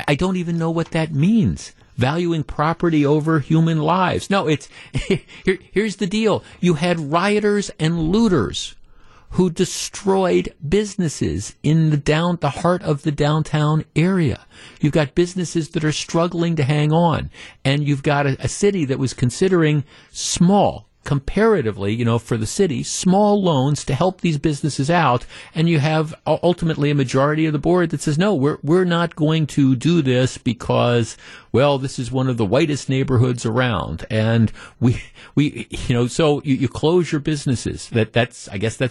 I don't even know what that means. Valuing property over human lives. No, it's here's the deal. You had rioters and looters who destroyed businesses in the heart of the downtown area. You've got businesses that are struggling to hang on, and you've got a city that was considering small, comparatively, for the city, small loans to help these businesses out, and you have ultimately a majority of the board that says, no, we're not going to do this because, well, this is one of the whitest neighborhoods around, and so you close your businesses. That's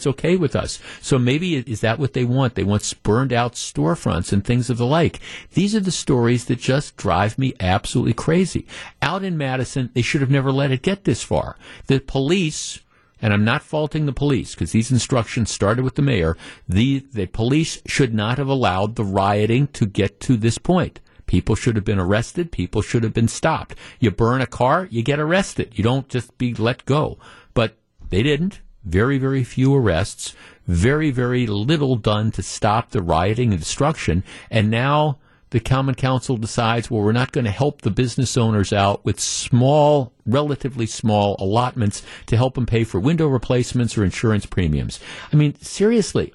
okay with us. So maybe is that what they want? They want burned out storefronts and things of the like. These are the stories that just drive me absolutely crazy. Out in Madison, they should have never let it get this far. The police, and I'm not faulting the police because these instructions started with the mayor, the police should not have allowed the rioting to get to this point. People should have been arrested. People should have been stopped. You burn a car, you get arrested. You don't just be let go. But they didn't. Very, very few arrests. Very, very little done to stop the rioting and destruction. And now the Common Council decides, well, we're not going to help the business owners out with relatively small allotments to help them pay for window replacements or insurance premiums. I mean, seriously,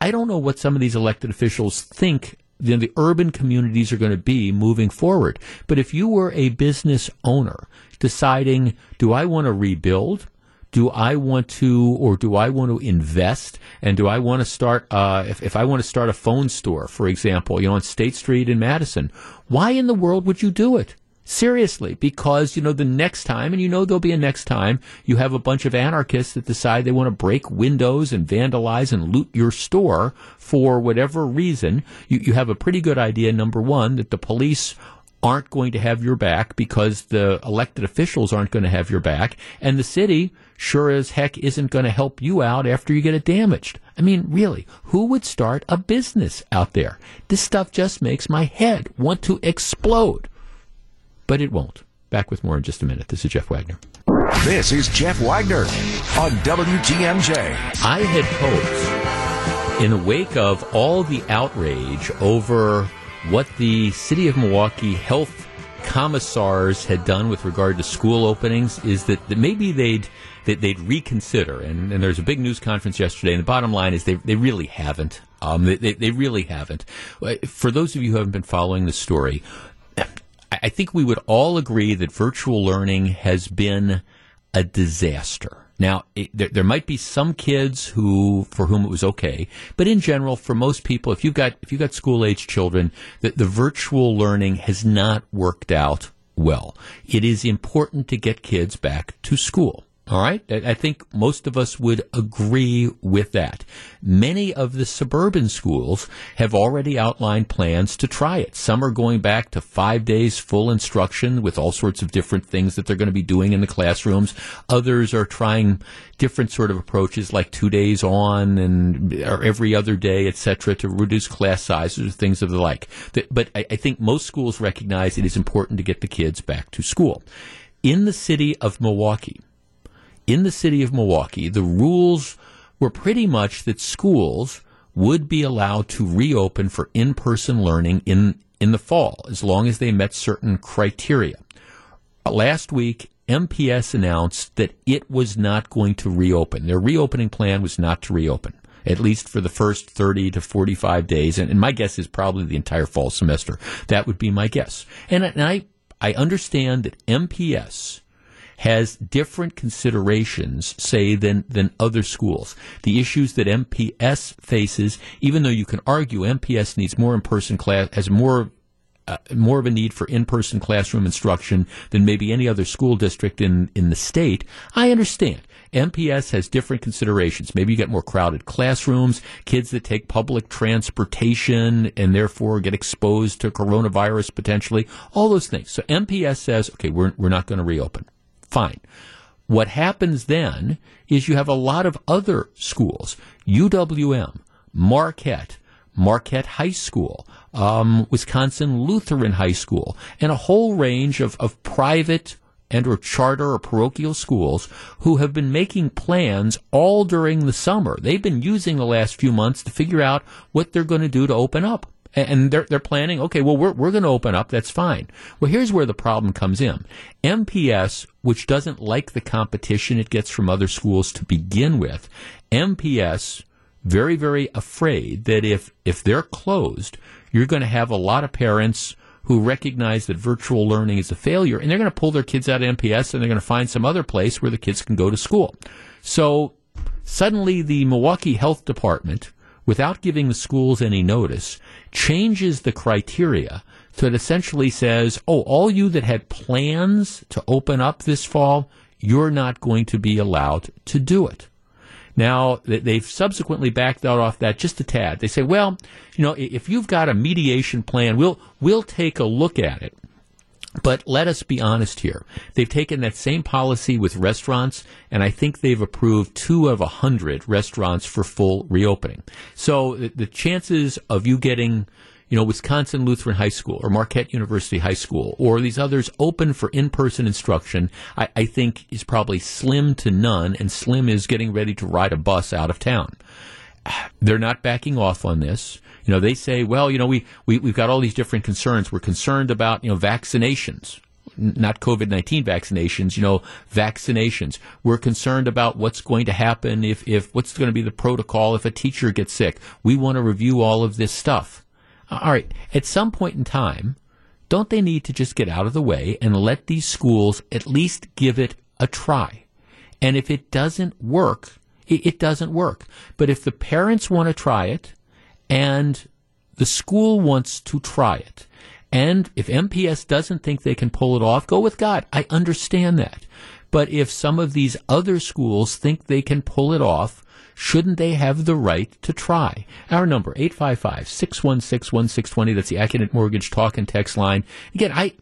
I don't know what some of these elected officials think the urban communities are going to be moving forward. But if you were a business owner deciding, do I want to rebuild? Do I want to invest? And do I want to start, if I want to start a phone store, for example, on State Street in Madison, why in the world would you do it? Seriously, because, the next time, and there'll be a next time, you have a bunch of anarchists that decide they want to break windows and vandalize and loot your store for whatever reason. You have a pretty good idea, number one, that the police aren't going to have your back because the elected officials aren't going to have your back, and the city sure as heck isn't going to help you out after you get it damaged. I mean, really, who would start a business out there? This stuff just makes my head want to explode. But it won't. Back with more in just a minute. This is Jeff Wagner. This is Jeff Wagner on WTMJ. I had hoped, in the wake of all the outrage over what the city of Milwaukee health commissars had done with regard to school openings, is that maybe they'd reconsider. And there's a big news conference yesterday, and the bottom line is they really haven't. They really haven't. For those of you who haven't been following the story, I think we would all agree that virtual learning has been a disaster. Now, there might be some kids for whom it was okay, but in general, for most people, if you've got school-aged children, the virtual learning has not worked out well. It is important to get kids back to school. All right? I think most of us would agree with that. Many of the suburban schools have already outlined plans to try it. Some are going back to 5 days full instruction with all sorts of different things that they're going to be doing in the classrooms. Others are trying different sort of approaches like 2 days on or every other day, et cetera, to reduce class sizes, things of the like. But I think most schools recognize it is important to get the kids back to school. In the city of Milwaukee, the rules were pretty much that schools would be allowed to reopen for in-person learning in the fall, as long as they met certain criteria. Last week, MPS announced that it was not going to reopen. Their reopening plan was not to reopen, at least for the first 30 to 45 days. And my guess is probably the entire fall semester. That would be my guess. And I understand that MPS has different considerations, say, than other schools. The issues that MPS faces, even though you can argue MPS needs more in-person class, has more of a need for in-person classroom instruction than maybe any other school district in the state, I understand. MPS has different considerations. Maybe you get more crowded classrooms, kids that take public transportation and therefore get exposed to coronavirus potentially, all those things. So MPS says, okay, we're not going to reopen. Fine. What happens then is you have a lot of other schools, UWM, Marquette High School, Wisconsin Lutheran High School, and a whole range of private and or charter or parochial schools who have been making plans all during the summer. They've been using the last few months to figure out what they're going to do to open up. And they're planning, okay, well, we're going to open up. That's fine. Well, here's where the problem comes in. MPS, which doesn't like the competition it gets from other schools to begin with, MPS very, very afraid that if they're closed, you're going to have a lot of parents who recognize that virtual learning is a failure, and they're going to pull their kids out of MPS, and they're going to find some other place where the kids can go to school. So suddenly the Milwaukee Health Department, without giving the schools any notice, changes the criteria so it essentially says, oh, all you that had plans to open up this fall, you're not going to be allowed to do it. Now, they've subsequently backed out off that just a tad. They say, well, you know, if you've got a mediation plan, we'll take a look at it. But let us be honest here. They've taken that same policy with restaurants, and I think they've approved 2 of 100 restaurants for full reopening. So the chances of you getting, you know, Wisconsin Lutheran High School or Marquette University High School or these others open for in-person instruction, I think is probably slim to none, and slim is getting ready to ride a bus out of town. They're not backing off on this. You know, they say, well, you know, we've got all these different concerns. We're concerned about, you know, vaccinations. Not COVID-19 vaccinations, you know, vaccinations. We're concerned about what's going to happen if what's going to be the protocol if a teacher gets sick. We want to review all of this stuff. All right, at some point in time, don't they need to just get out of the way and let these schools at least give it a try? And if it doesn't work, it doesn't work. But if the parents want to try it and the school wants to try it, and if MPS doesn't think they can pull it off, go with God. I understand that. But if some of these other schools think they can pull it off, shouldn't they have the right to try? Our number, 855-616-1620. That's the AccuNet Mortgage talk and text line. Again, I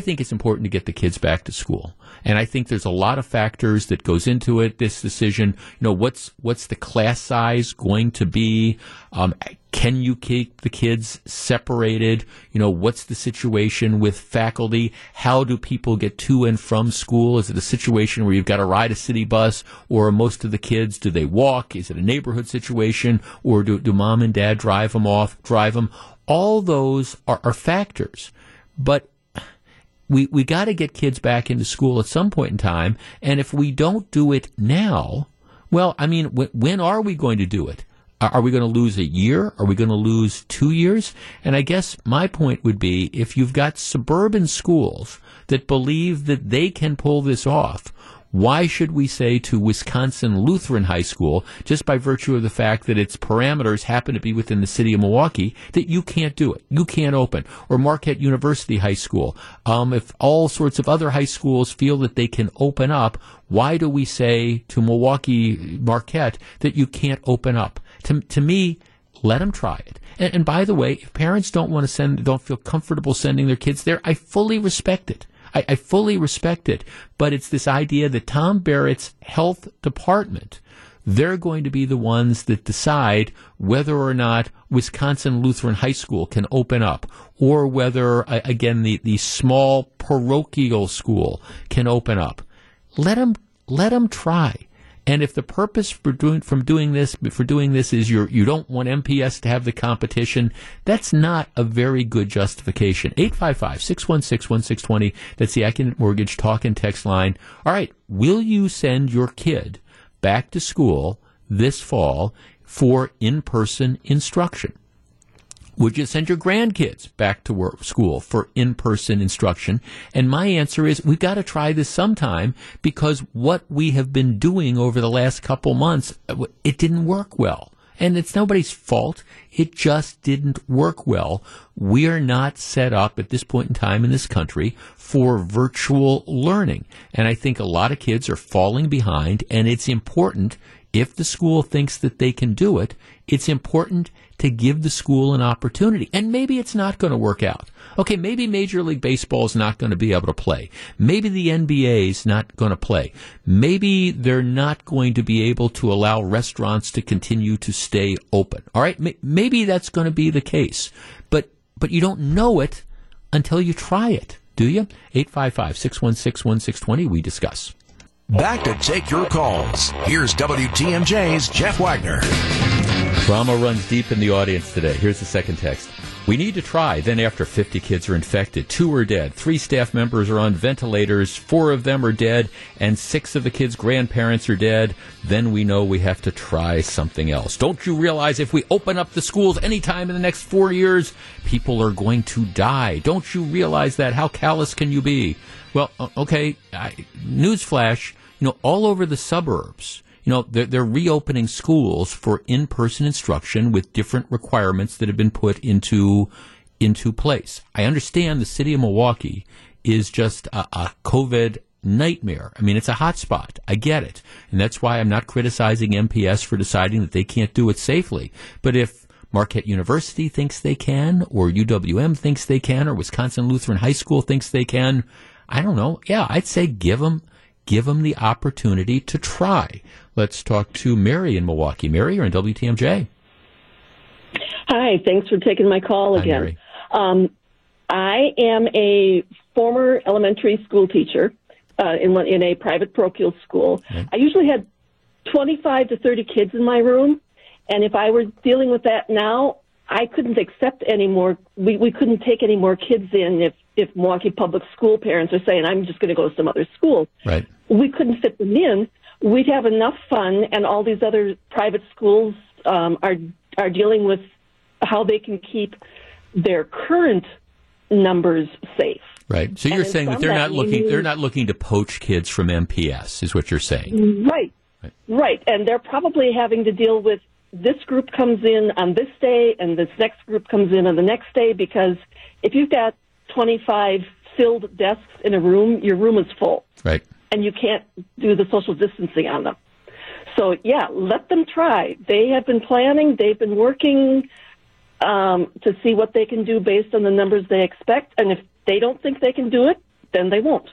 think it's important to get the kids back to school. And I think there's a lot of factors that goes into it, this decision. You know, what's the class size going to be? Can you keep the kids separated? You know, what's the situation with faculty? How do people get to and from school? Is it a situation where you've got to ride a city bus, or most of the kids, do they walk? Is it a neighborhood situation, or do mom and dad drive them? All those are factors. But we got to get kids back into school at some point in time. And if we don't do it now, well, I mean, when are we going to do it? Are we going to lose a year? Are we going to lose 2 years? And I guess my point would be, if you've got suburban schools that believe that they can pull this off, why should we say to Wisconsin Lutheran High School, just by virtue of the fact that its parameters happen to be within the city of Milwaukee, that you can't do it, you can't open? Or Marquette University High School. If all sorts of other high schools feel that they can open up, why do we say to Marquette that you can't open up? To me, let them try it. And by the way, if parents don't feel comfortable sending their kids there, I fully respect it. I fully respect it, but it's this idea that Tom Barrett's health department, they're going to be the ones that decide whether or not Wisconsin Lutheran High School can open up, or whether, again, the small parochial school can open up. Let them try. And if the purpose for doing this is you don't want MPS to have the competition, that's not a very good justification. 855-616-1620. That's the AccuNet Mortgage talk and text line. All right, will you send your kid back to school this fall for in-person instruction? Would you send your grandkids back to school for in-person instruction? And my answer is we've got to try this sometime, because what we have been doing over the last couple months, it didn't work well. And it's nobody's fault. It just didn't work well. We are not set up at this point in time in this country for virtual learning. And I think a lot of kids are falling behind, and it's important, if the school thinks that they can do it, it's important to give the school an opportunity. And maybe it's not going to work out. Okay, maybe Major League Baseball is not going to be able to play. Maybe the NBA is not going to play. Maybe they're not going to be able to allow restaurants to continue to stay open. All right, maybe that's going to be the case. But you don't know it until you try it, do you? 855-616-1620, we discuss. Back to take your calls. Here's WTMJ's Jeff Wagner. Drama runs deep in the audience today. Here's the second text. We need to try. Then after 50 kids are infected, 2 are dead, 3 staff members are on ventilators, 4 of them are dead, and 6 of the kids' grandparents are dead. Then we know we have to try something else. Don't you realize if we open up the schools any time in the next 4 years, people are going to die? Don't you realize that? How callous can you be? Well, okay, newsflash, all over the suburbs, they're reopening schools for in-person instruction with different requirements that have been put into place. I understand the city of Milwaukee is just a COVID nightmare. I mean, it's a hot spot. I get it. And that's why I'm not criticizing MPS for deciding that they can't do it safely. But if Marquette University thinks they can, or UWM thinks they can, or Wisconsin Lutheran High School thinks they can, I don't know. Yeah, I'd say give them the opportunity to try. Let's talk to Mary in Milwaukee. Mary, you're in WTMJ. Hi, thanks for taking my call again. Hi, Mary. I am a former elementary school teacher in a private parochial school. Okay. I usually had 25 to 30 kids in my room, and if I were dealing with that now, I couldn't accept any more. We couldn't take any more kids in if Milwaukee public school parents are saying, I'm just going to go to some other school. Right. We couldn't fit them in. We'd have enough fun, and all these other private schools are dealing with how they can keep their current numbers safe. Right. So you're saying that they're not looking to poach kids from MPS, is what you're saying. Right. And they're probably having to deal with this group comes in on this day, and this next group comes in on the next day, because if you've got 25 filled desks in a room, your room is full. Right. And you can't do the social distancing on them. So, yeah, let them try. They have been planning. They've been working to see what they can do based on the numbers they expect. And if they don't think they can do it, then they won't.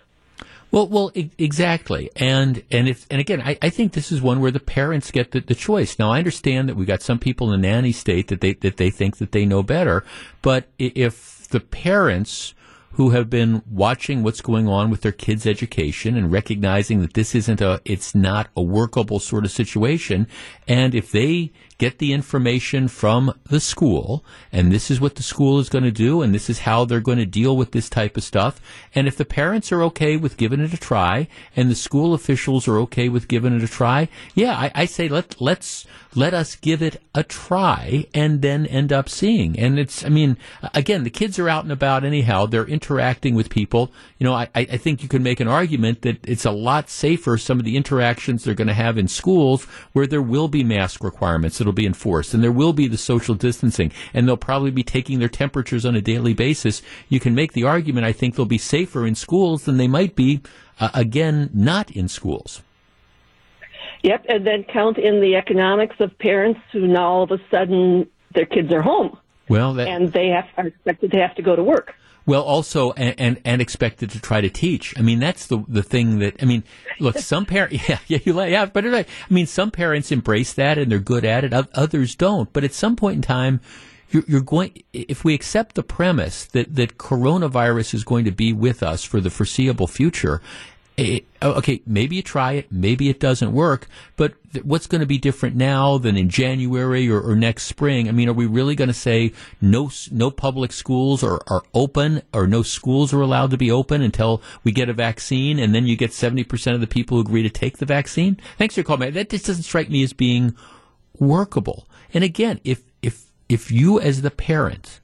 Well, exactly. And again, I think this is one where the parents get the choice. Now, I understand that we've got some people in the nanny state that they think that they know better. But if the parents who have been watching what's going on with their kids' education and recognizing that this it's not a workable sort of situation. And if they get the information from the school, and this is what the school is going to do, and this is how they're going to deal with this type of stuff, and if the parents are okay with giving it a try, and the school officials are okay with giving it a try, I say let us give it a try, and then end up seeing. And again, the kids are out and about anyhow. They're interacting with people. I think you can make an argument that it's a lot safer, some of the interactions they're going to have in schools, where there will be mask requirements that'll be enforced, and there will be the social distancing, and they'll probably be taking their temperatures on a daily basis. You can make the argument, I think, they'll be safer in schools than they might be, again, not in schools. Yep, and then count in the economics of parents who now all of a sudden their kids are home. Well, and they are expected to have to go to work. Well, also, and expected to try to teach. I mean, that's the thing that, look, some parents, some parents embrace that and they're good at it. Others don't. But at some point in time, if we accept the premise that coronavirus is going to be with us for the foreseeable future, Okay, maybe you try it, maybe it doesn't work, but what's going to be different now than in January or next spring? I mean, are we really going to say no public schools are open, or no schools are allowed to be open until we get a vaccine, and then you get 70% of the people who agree to take the vaccine? Thanks for your call, man. That just doesn't strike me as being workable. And again, if you as the parent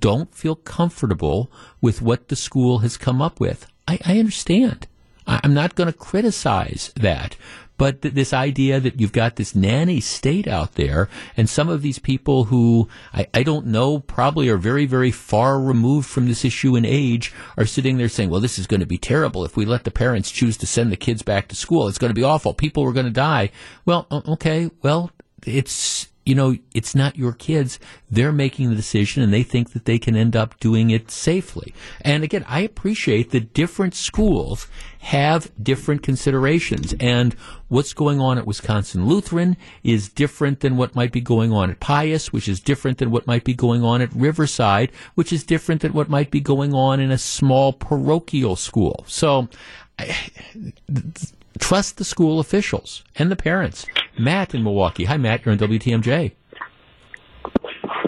don't feel comfortable with what the school has come up with, I understand. I'm not going to criticize that. But this idea that you've got this nanny state out there, and some of these people who I don't know probably are very, very far removed from this issue in age are sitting there saying, well, this is going to be terrible if we let the parents choose to send the kids back to school. It's going to be awful. People are going to die. Well, okay, well, it's... You know, it's not your kids. They're making the decision, and they think that they can end up doing it safely. And again, I appreciate that different schools have different considerations. And what's going on at Wisconsin Lutheran is different than what might be going on at Pius, which is different than what might be going on at Riverside, which is different than what might be going on in a small parochial school. So trust the school officials and the parents. Matt in Milwaukee. Hi, Matt. You're on WTMJ.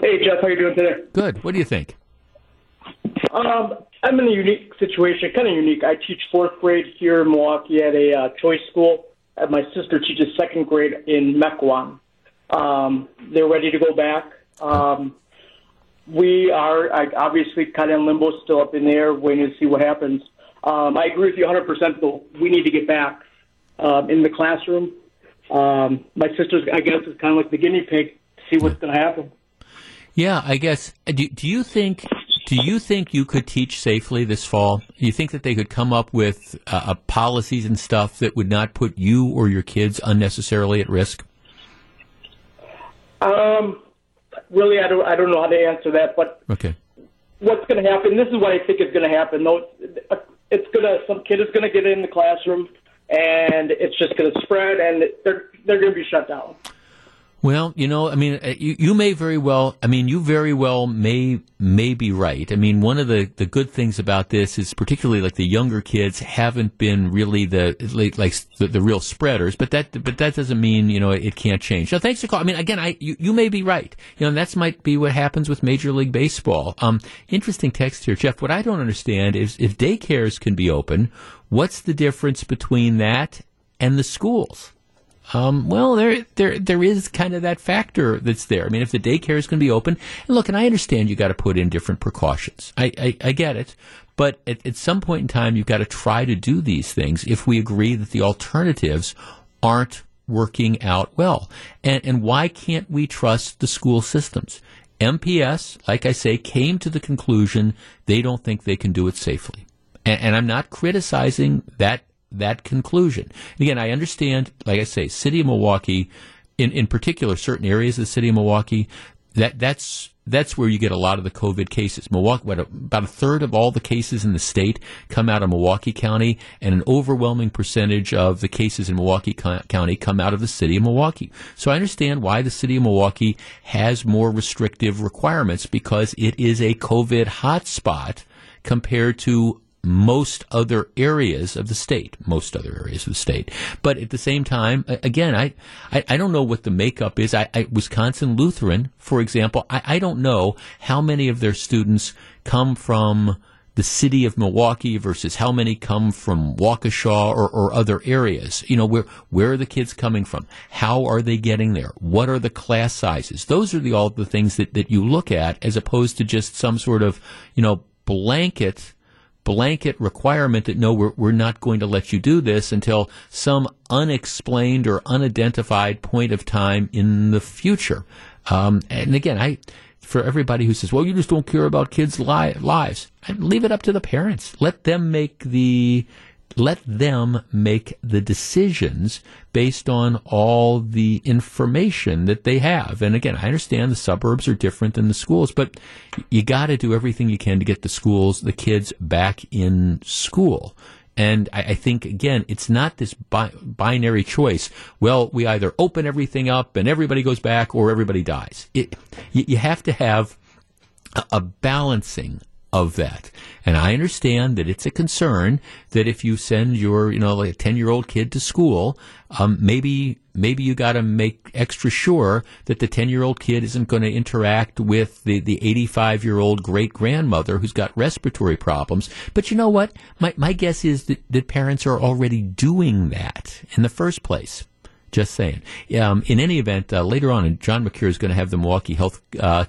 Hey, Jeff. How are you doing today? Good. What do you think? I'm in a unique situation, kind of unique. I teach fourth grade here in Milwaukee at a choice school. My sister teaches second grade in Mequon. They're ready to go back. We are obviously kind of in limbo, still up in the air, waiting to see what happens. I agree with you 100%, though. We need to get back in the classroom. My sister's, I guess, is kind of like the guinea pig. See what's going to happen. Yeah, I guess. Do you think you could teach safely this fall? Do you think that they could come up with policies and stuff that would not put you or your kids unnecessarily at risk? Really, I don't know how to answer that. But okay, what's going to happen? This is what I think is going to happen. Though some kid is going to get in the classroom. And it's just going to spread, and they're going to be shut down. Well, you know, I mean, you very well may be right. I mean, one of the good things about this is particularly like the younger kids haven't been really the real spreaders, but that doesn't mean, you know, it can't change. So thanks for calling. I mean, again, you may be right. You know, and that might be what happens with Major League Baseball. Interesting text here, Jeff. What I don't understand is if daycares can be open, what's the difference between that and the schools? Well, there is kind of that factor that's there. I mean, if the daycare is going to be open, and look, and I understand you got to put in different precautions. I get it. But at some point in time, you've got to try to do these things if we agree that the alternatives aren't working out well. And why can't we trust the school systems? MPS, like I say, came to the conclusion they don't think they can do it safely. And I'm not criticizing that conclusion. Again, I understand, like I say, city of Milwaukee, in particular, certain areas of the city of Milwaukee, that's where you get a lot of the COVID cases. Milwaukee, about a third of all the cases in the state come out of Milwaukee County, and an overwhelming percentage of the cases in Milwaukee County come out of the city of Milwaukee. So I understand why the city of Milwaukee has more restrictive requirements, because it is a COVID hotspot compared to most other areas of the state. But at the same time, again, I don't know what the makeup is. Wisconsin Lutheran, for example, I don't know how many of their students come from the city of Milwaukee versus how many come from Waukesha or other areas. You know, where are the kids coming from? How are they getting there? What are the class sizes? Those are all the things that you look at, as opposed to just some sort of, you know, blanket requirement that, no, we're not going to let you do this until some unexplained or unidentified point of time in the future. And again, for everybody who says, well, you just don't care about kids' lives, leave it up to the parents. Let them make the decisions based on all the information that they have. And again, I understand the suburbs are different than the schools, but you got to do everything you can to get the kids back in school. And I think, again, it's not this binary choice. Well, we either open everything up and everybody goes back, or everybody dies. You have to have a balancing of that. And I understand that it's a concern that if you send your, like a 10-year-old kid to school, maybe you got to make extra sure that the 10-year-old kid isn't going to interact with the 85-year-old great-grandmother who's got respiratory problems. But you know what? My guess is that parents are already doing that in the first place. Just saying. In any event, later on, John McCure is going to have the Milwaukee Health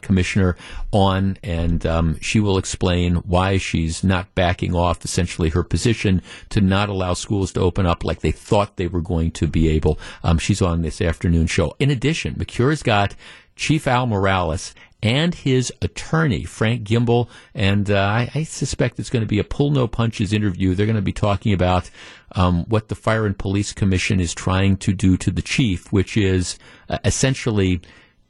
Commissioner on, and she will explain why she's not backing off, essentially, her position to not allow schools to open up like they thought they were going to be able. She's on this afternoon show. In addition, McCure's got Chief Al Morales and his attorney, Frank Gimbel, and I suspect it's going to be a pull-no-punches interview. They're going to be talking about what the Fire and Police Commission is trying to do to the chief, which is essentially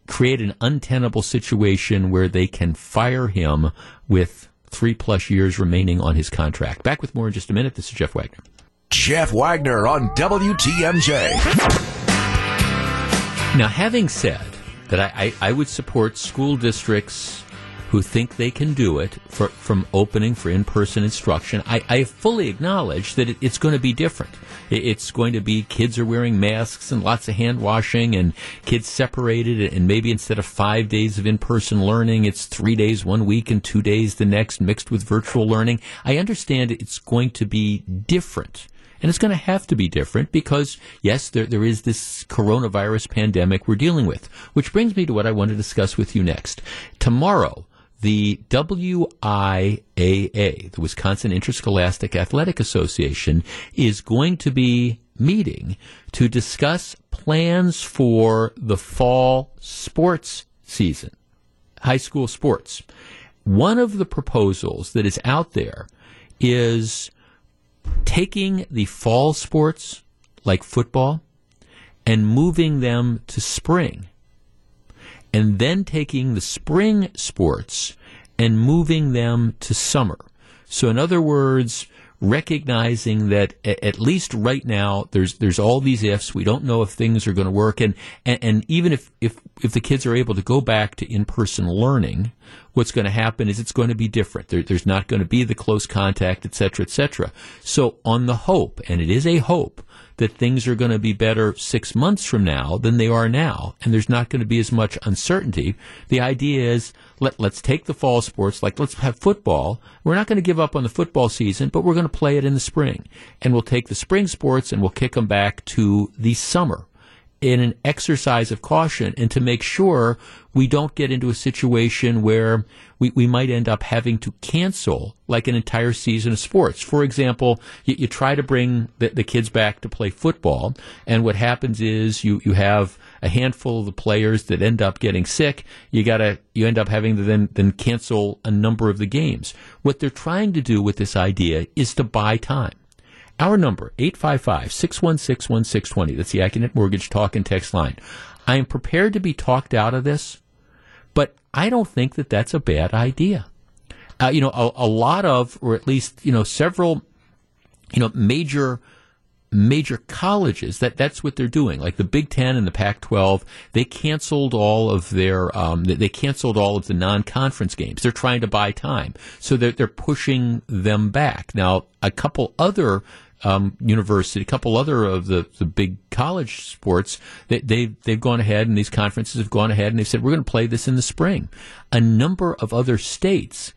create an untenable situation where they can fire him with 3+ years remaining on his contract. Back with more in just a minute. This is Jeff Wagner. Jeff Wagner on WTMJ. Now, having said that I would support school districts who think they can do it from opening for in-person instruction. I fully acknowledge that it's going to be different. It's going to be kids are wearing masks and lots of hand-washing and kids separated, and maybe instead of 5 days of in-person learning, it's 3 days one week and 2 days the next mixed with virtual learning. I understand it's going to be different. And it's going to have to be different because, yes, there is this coronavirus pandemic we're dealing with, which brings me to what I want to discuss with you next. Tomorrow, the WIAA, the Wisconsin Interscholastic Athletic Association, is going to be meeting to discuss plans for the fall sports season, high school sports. One of the proposals that is out there is taking the fall sports, like football, and moving them to spring, and then taking the spring sports and moving them to summer. So in other words, recognizing that at least right now there's all these ifs. We don't know if things are going to work, and even if the kids are able to go back to in-person learning, what's going to happen is it's going to be different. There's not going to be the close contact, et cetera, et cetera. So on the hope, and it is a hope, that things are going to be better 6 months from now than they are now, and there's not going to be as much uncertainty, the idea is let's take the fall sports, like let's have football. We're not going to give up on the football season, but we're going to play it in the spring. And we'll take the spring sports and we'll kick them back to the summer in an exercise of caution and to make sure we don't get into a situation where we might end up having to cancel like an entire season of sports. For example, you try to bring the kids back to play football, and what happens is you have a handful of the players that end up getting sick. You end up having to then cancel a number of the games. What they're trying to do with this idea is to buy time. Our number, 855-616-1620. That's the AccuNet Mortgage talk and text line. I am prepared to be talked out of this, but I don't think that that's a bad idea. A lot of, or at least, several, major colleges, that's what they're doing. Like the Big Ten and the Pac-12, they canceled all of their they canceled all of the non-conference games. They're trying to buy time, so they're pushing them back. Now, a couple other of the big college sports, they've gone ahead, and these conferences have gone ahead, and they've said we're going to play this in the spring. A number of other states.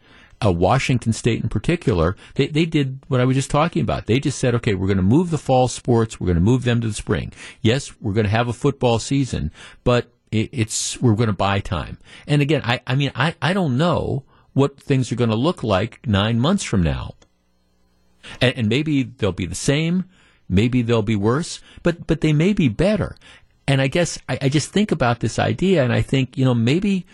Washington State in particular, they did what I was just talking about. They just said, okay, we're going to move the fall sports. We're going to move them to the spring. Yes, we're going to have a football season, but we're going to buy time. And again, I don't know what things are going to look like 9 months from now. And maybe they'll be the same. Maybe they'll be worse, but they may be better. And I guess I just think about this idea, and I think, maybe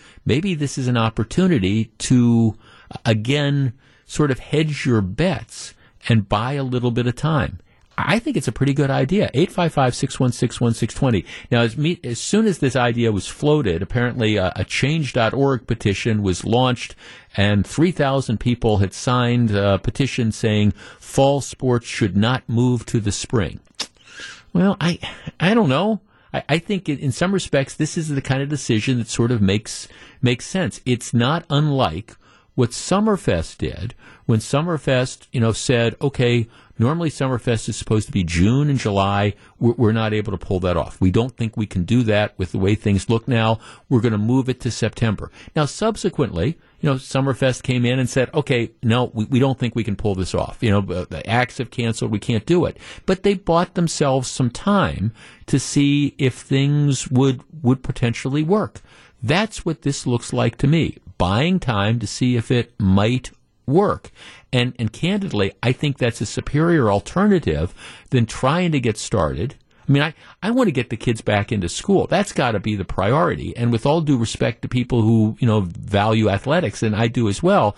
this is an opportunity to again, sort of hedge your bets and buy a little bit of time. I think it's a pretty good idea. 855-616-1620. Now, as soon as this idea was floated, apparently a Change.org petition was launched, and 3,000 people had signed a petition saying fall sports should not move to the spring. Well, I don't know. I think in some respects this is the kind of decision that sort of makes sense. It's not unlike what Summerfest did when Summerfest, said, okay, normally Summerfest is supposed to be June and July. We're not able to pull that off. We don't think we can do that with the way things look now. We're going to move it to September. Now, subsequently, Summerfest came in and said, okay, no, we don't think we can pull this off. The acts have canceled. We can't do it. But they bought themselves some time to see if things would potentially work. That's what this looks like to me, buying time to see if it might work. And candidly, I think that's a superior alternative than trying to get started. I mean, I want to get the kids back into school. That's got to be the priority. And with all due respect to people who, value athletics, and I do as well,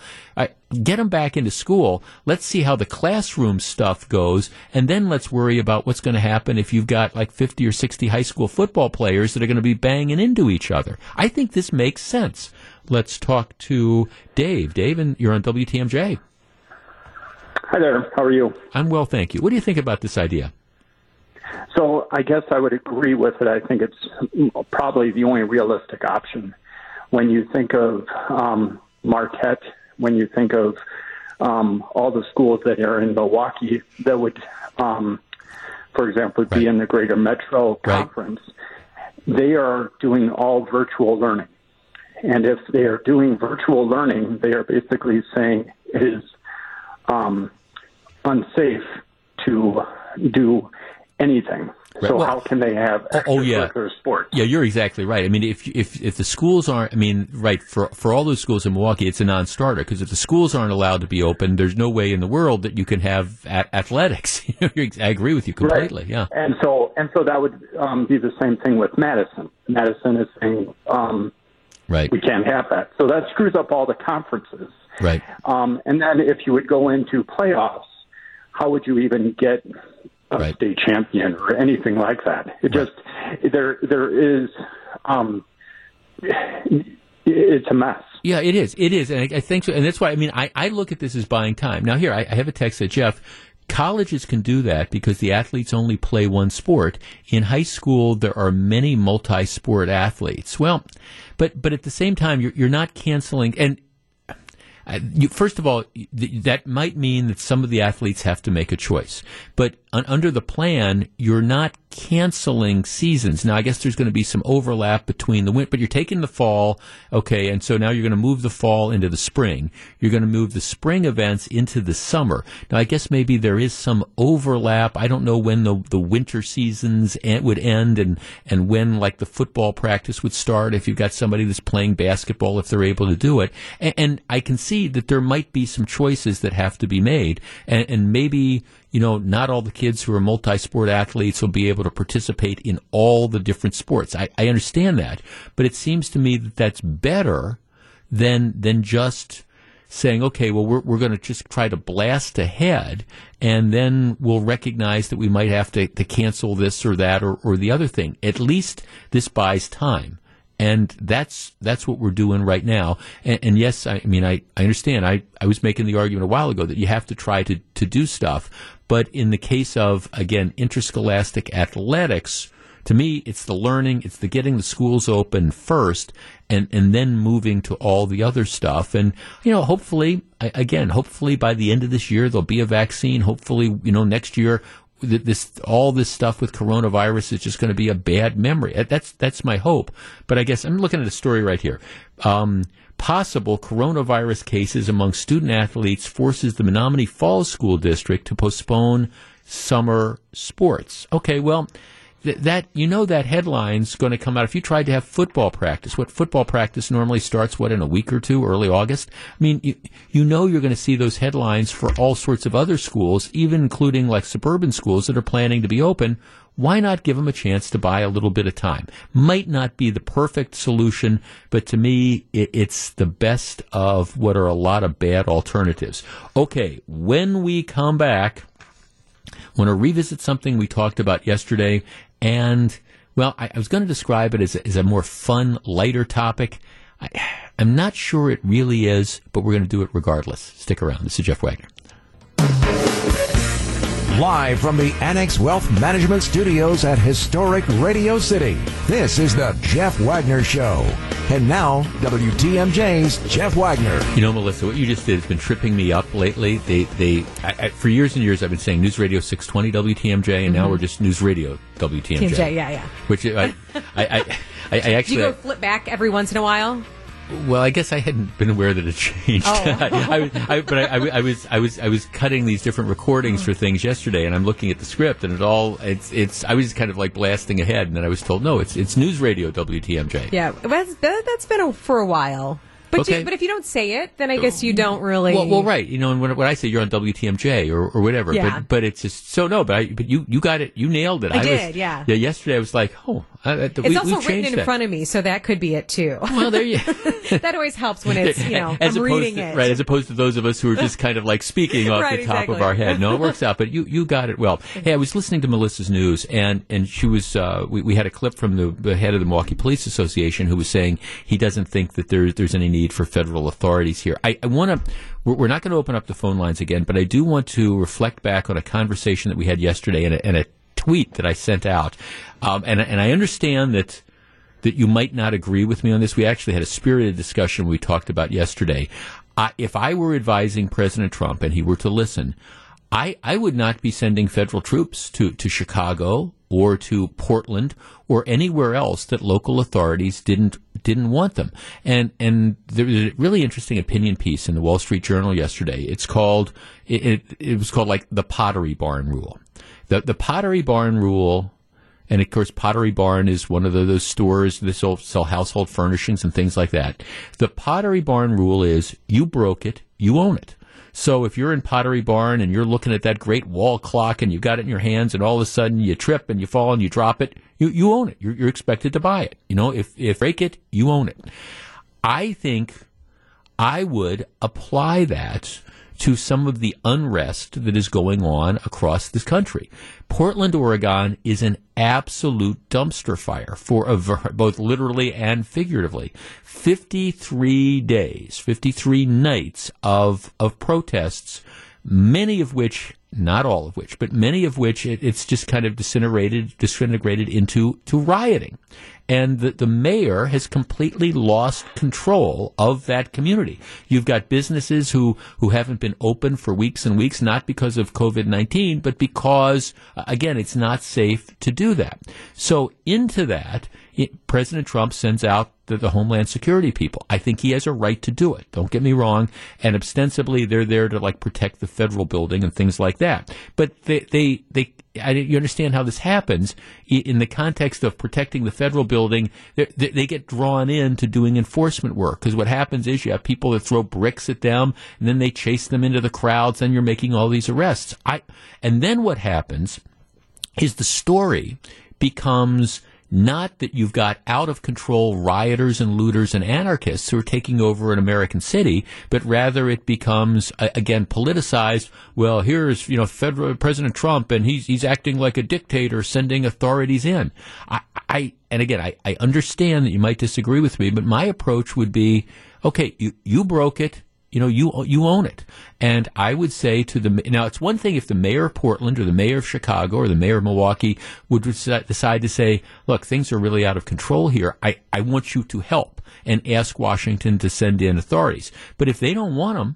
get them back into school. Let's see how the classroom stuff goes, and then let's worry about what's going to happen if you've got like 50 or 60 high school football players that are going to be banging into each other. I think this makes sense. Let's talk to Dave. Dave, and you're on WTMJ. Hi there. How are you? I'm well, thank you. What do you think about this idea? So I guess I would agree with it. I think it's probably the only realistic option. When you think of Marquette, when you think of all the schools that are in Milwaukee that would, for example, be in the greater metro conference, they are doing all virtual learning. And if they are doing virtual learning, they are basically saying it is unsafe to do anything. Right. So how can they have extracurricular sports? Yeah, you're exactly right. I mean, if the schools aren't, for all those schools in Milwaukee, it's a non-starter, because if the schools aren't allowed to be open, there's no way in the world that you can have athletics. I agree with you completely. Right. Yeah. And so that would be the same thing with Madison. Madison is saying we can't have that. So that screws up all the conferences. Right. And then if you would go into playoffs, how would you even get state champion or anything like that? It just there is it's a mess. Yeah, it is. It is, and I think so. And that's why I look at this as buying time. Now, here I have a text that Jeff. Colleges can do that because the athletes only play one sport. In high school, there are many multi-sport athletes. Well, but at the same time, you're not canceling and. First of all, that might mean that some of the athletes have to make a choice. But under the plan, you're not canceling seasons. Now, I guess there's going to be some overlap between the winter, but you're taking the fall, okay, and so now you're going to move the fall into the spring. You're going to move the spring events into the summer. Now, I guess maybe there is some overlap. I don't know when the winter seasons would end and when, like, the football practice would start if you've got somebody that's playing basketball, if they're able to do it. And I can see that there might be some choices that have to be made, and maybe not all the kids who are multi-sport athletes will be able to participate in all the different sports. I understand that, but it seems to me that that's better than just saying, okay, well, we're going to just try to blast ahead, and then we'll recognize that we might have to cancel this or that or the other thing. At least this buys time. And that's what we're doing right now. And yes, I understand. I was making the argument a while ago that you have to try to do stuff. But in the case of, again, interscholastic athletics, to me, it's the learning, it's the getting the schools open first and then moving to all the other stuff. And, hopefully by the end of this year, there'll be a vaccine. Hopefully, next year, all this stuff with coronavirus is just going to be a bad memory. That's my hope. But I guess I'm looking at a story right here. Possible coronavirus cases among student athletes forces the Menominee Falls School District to postpone summer sports. Okay, well, that headline's going to come out. If you tried to have football practice, what football practice normally starts, in a week or two, early August? You're going to see those headlines for all sorts of other schools, even including like suburban schools that are planning to be open. Why not give them a chance to buy a little bit of time? Might not be the perfect solution, but to me, it's the best of what are a lot of bad alternatives. Okay, when we come back, I want to revisit something we talked about yesterday. And, well, I was going to describe it as a more fun, lighter topic. I'm not sure it really is, but we're going to do it regardless. Stick around. This is Jeff Wagner. Live from the Annex Wealth Management Studios at Historic Radio City, this is The Jeff Wagner Show. And now, WTMJ's Jeff Wagner. You know, Melissa, what you just did has been tripping me up lately. I for years and years, I've been saying News Radio 620 WTMJ, and now we're just News Radio WTMJ. TMJ, yeah, yeah. Which I actually... Do you go flip back every once in a while? Well, I guess I hadn't been aware that it changed. Oh. I was cutting these different recordings for things yesterday, and I'm looking at the script, and I was kind of like blasting ahead, and then I was told, no, it's News Radio WTMJ. Yeah, that's been for a while. But okay. But if you don't say it, then I guess you don't really. Well, right. You know, and when I say you're on WTMJ or whatever, yeah. but it's just so no. But you got it. You nailed it. I did. Yeah. Yesterday I was like, it's also written in front of me, so that could be it too. Well, there you. That always helps when it's I'm reading it right, as opposed to those of us who are just kind of like speaking off right, the top exactly. of our head. No, it works out. But you got it well. Hey, I was listening to Melissa's news, and she was we had a clip from the head of the Milwaukee Police Association who was saying he doesn't think that there's any need for federal authorities here. I want to. We're not going to open up the phone lines again, but I do want to reflect back on a conversation that we had yesterday and a tweet that I sent out. And I understand that you might not agree with me on this. We actually had a spirited discussion we talked about yesterday. If I were advising President Trump and he were to listen, I would not be sending federal troops to Chicago or to Portland or anywhere else that local authorities didn't want them. And there was a really interesting opinion piece in the Wall Street Journal yesterday. It's called it was called like the Pottery Barn rule. The Pottery Barn rule, and of course Pottery Barn is one of those stores that sell household furnishings and things like that. The Pottery Barn rule is you broke it, you own it. So if you're in Pottery Barn and you're looking at that great wall clock and you've got it in your hands and all of a sudden you trip and you fall and you drop it, you own it. You're expected to buy it. You know, if break it, you own it. I think I would apply that to some of the unrest that is going on across this country. Portland, Oregon is an absolute dumpster fire for both literally and figuratively. 53 days, 53 nights of protests, many of which, not all of which, but many of which it's just kind of disintegrated into rioting. And the mayor has completely lost control of that community. You've got businesses who haven't been open for weeks and weeks, not because of COVID-19, but because, again, it's not safe to do that. So into that, President Trump sends out the Homeland Security people. I think he has a right to do it. Don't get me wrong. And ostensibly, they're there to like protect the federal building and things like that. But you understand how this happens in the context of protecting the federal building. They get drawn into doing enforcement work because what happens is you have people that throw bricks at them and then they chase them into the crowds and you're making all these arrests. And then what happens is the story becomes not that you've got out-of-control rioters and looters and anarchists who are taking over an American city, but rather it becomes, again, politicized. Well, here's President Trump, and he's acting like a dictator, sending authorities in. I understand that you might disagree with me, but my approach would be, okay, you broke it. You own it. And I would say now it's one thing if the mayor of Portland or the mayor of Chicago or the mayor of Milwaukee would decide to say, look, things are really out of control here. I want you to help and ask Washington to send in authorities. But if they don't want them,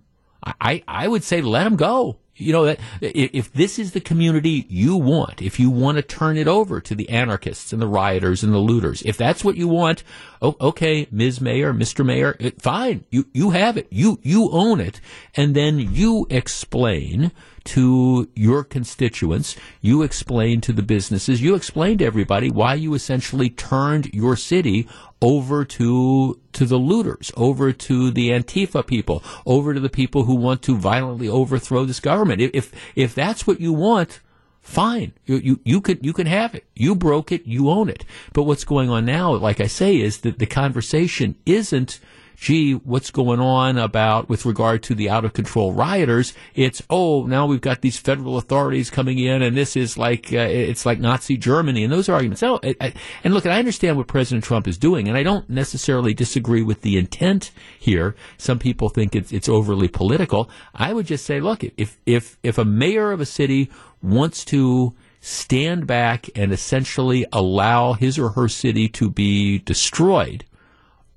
I would say let them go. You know, that if this is the community you want, if you want to turn it over to the anarchists and the rioters and the looters, if that's what you want, okay, Ms. Mayor, Mr. Mayor, fine, you have it. You own it. And then you explain to your constituents, you explain to the businesses, you explain to everybody why you essentially turned your city over to the looters, over to the Antifa people, over to the people who want to violently overthrow this government. If that's what you want, fine. You can have it. You broke it. You own it. But what's going on now, like I say, is that the conversation isn't gee, what's going on about with regard to the out-of-control rioters. It's, oh, now we've got these federal authorities coming in, and this is like, it's like Nazi Germany, and those arguments. Oh, and look, I understand what President Trump is doing, and I don't necessarily disagree with the intent here. Some people think it's overly political. I would just say, look, if a mayor of a city wants to stand back and essentially allow his or her city to be destroyed,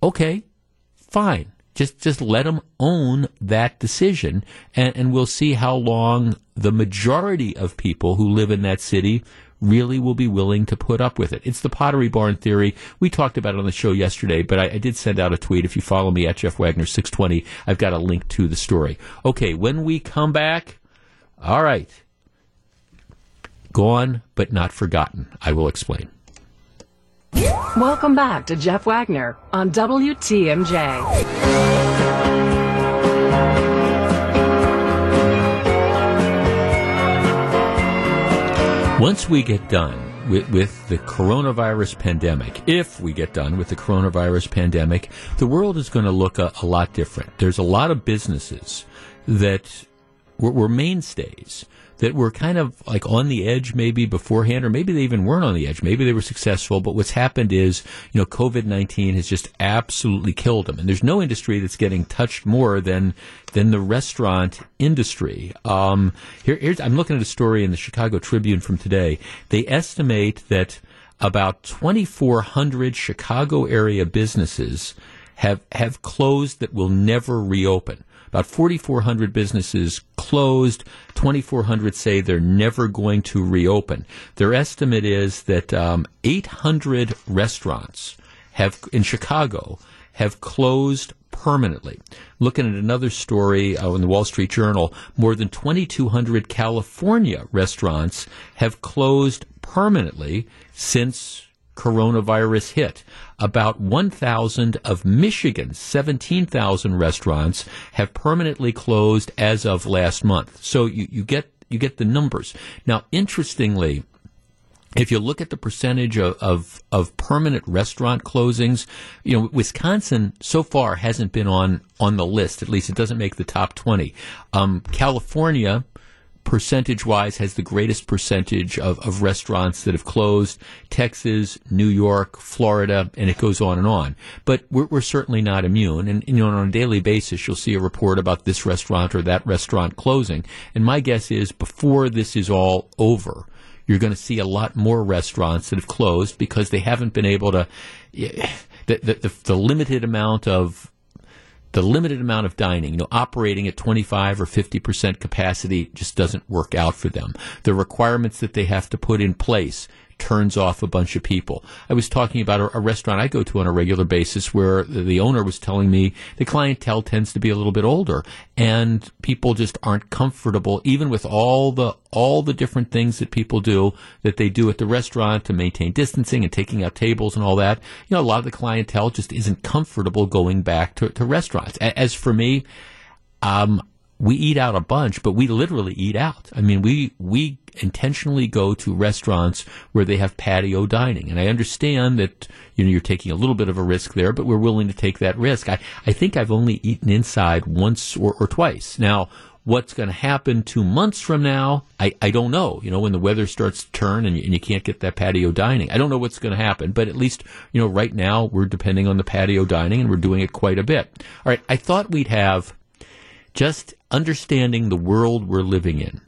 okay, fine. Just let them own that decision, and we'll see how long the majority of people who live in that city really will be willing to put up with it. It's the Pottery Barn theory. We talked about it on the show yesterday, but I did send out a tweet. If you follow me at Jeff Wagner 620, I've got a link to the story. Okay, when we come back, all right, gone but not forgotten. I will explain. Welcome back to Jeff Wagner on WTMJ. Once we get done with the coronavirus pandemic, if we get done with the coronavirus pandemic, the world is going to look a lot different. There's a lot of businesses that were mainstays that were kind of like on the edge maybe beforehand, or maybe they even weren't on the edge. Maybe they were successful, but what's happened is, you know, COVID-19 has just absolutely killed them. And there's no industry that's getting touched more than the restaurant industry. I'm looking at a story in the Chicago Tribune from today. They estimate that about 2,400 Chicago area businesses have closed that will never reopen. About 4,400 businesses closed. 2,400 say they're never going to reopen. Their estimate is that 800 restaurants in Chicago have closed permanently. Looking at another story in the Wall Street Journal, more than 2,200 California restaurants have closed permanently since coronavirus hit. About 1,000 of Michigan's 17,000 restaurants have permanently closed as of last month. So you get the numbers. Now, interestingly, if you look at the percentage of permanent restaurant closings, you know, Wisconsin so far hasn't been on the list. At least it doesn't make the top 20. California, percentage-wise, has the greatest percentage of restaurants that have closed. Texas, New York, Florida, and it goes on and on. But we're certainly not immune. And, you know, on a daily basis, you'll see a report about this restaurant or that restaurant closing. And my guess is before this is all over, you're going to see a lot more restaurants that have closed because they haven't been able to the limited amount of dining, you know, operating at 25 or 50% capacity just doesn't work out for them. The requirements that they have to put in place turns off a bunch of people. I was talking about a restaurant I go to on a regular basis where the owner was telling me the clientele tends to be a little bit older, and people just aren't comfortable, even with all the different things that people do, that they do at the restaurant to maintain distancing and taking out tables and all that. You know, a lot of the clientele just isn't comfortable going back to restaurants. As for me, we eat out a bunch, but we literally eat out. I mean, we intentionally go to restaurants where they have patio dining. And I understand that, you know, you're taking a little bit of a risk there, but we're willing to take that risk. I think I've only eaten inside once or twice. Now, what's going to happen 2 months from now, I don't know. You know, when the weather starts to turn and you can't get that patio dining, I don't know what's going to happen. But at least, you know, right now we're depending on the patio dining, and we're doing it quite a bit. All right, I thought we'd have just understanding the world we're living in.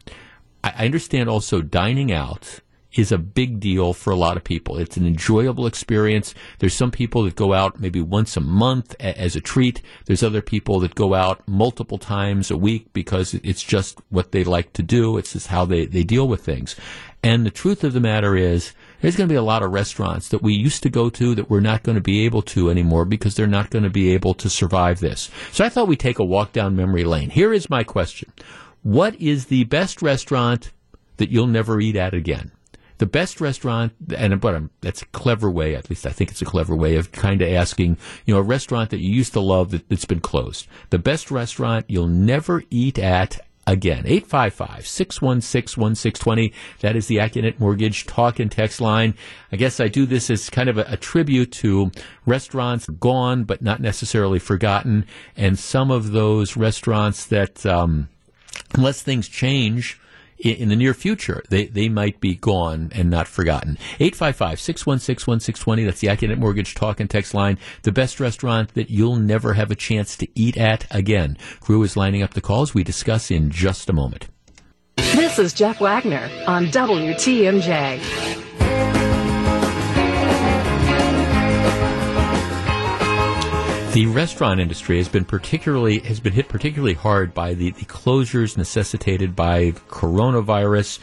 I understand also dining out is a big deal for a lot of people. It's an enjoyable experience. There's some people that go out maybe once a month as a treat. There's other people that go out multiple times a week because it's just what they like to do. It's just how they deal with things. And the truth of the matter is, there's going to be a lot of restaurants that we used to go to that we're not going to be able to anymore because they're not going to be able to survive this. So I thought we'd take a walk down memory lane. Here is my question. What is the best restaurant that you'll never eat at again? The best restaurant, but that's a clever way, at least I think it's a clever way of kind of asking, you know, a restaurant that you used to love that's been closed. The best restaurant you'll never eat at Again, 855-616-1620. That is the AccuNet Mortgage talk and text line. I guess I do this as kind of a tribute to restaurants gone but not necessarily forgotten, and some of those restaurants that, unless things change in the near future, they might be gone and not forgotten. 855-616-1620. That's the AccuNet Mortgage talk and text line. The best restaurant that you'll never have a chance to eat at again. Crew is lining up the calls. We discuss in just a moment. This is Jeff Wagner on WTMJ. The restaurant industry has been hit particularly hard by the closures necessitated by coronavirus.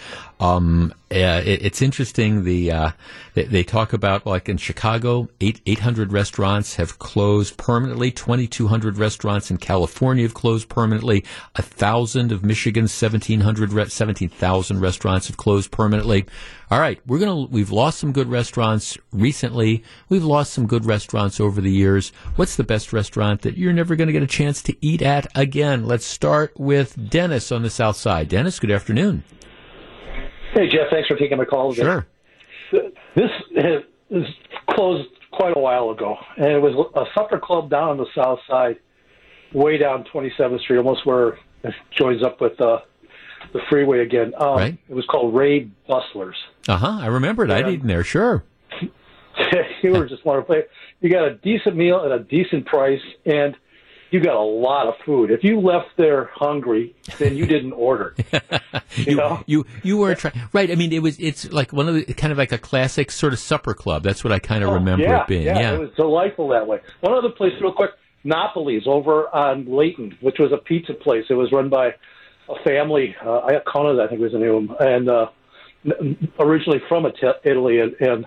It's interesting. They talk about, like in Chicago, 800 restaurants have closed permanently. 2,200 restaurants in California have closed permanently. 1,000 of Michigan's 17,000 restaurants have closed permanently. All right, we've lost some good restaurants recently. We've lost some good restaurants over the years. What's the best restaurant that you're never going to get a chance to eat at again? Let's start with Dennis on the South Side. Dennis, good afternoon. Hey, Jeff, thanks for taking my call again. Sure. This is closed quite a while ago, and it was a supper club down on the south side, way down 27th Street, almost where it joins up with the freeway again. Right. It was called Ray Bustlers. I remember it. I'd eaten there, sure. You were just wonderful. You got a decent meal at a decent price, and you got a lot of food. If you left there hungry, then you didn't order. You were trying, right? I mean, it's like one of the kind of like a classic sort of supper club. That's what I kind of remember it being. Yeah, it was delightful that way. One other place, real quick, Nopoli's over on Layton, which was a pizza place. It was run by a family, Iacona, I think was the name, and originally from Italy, and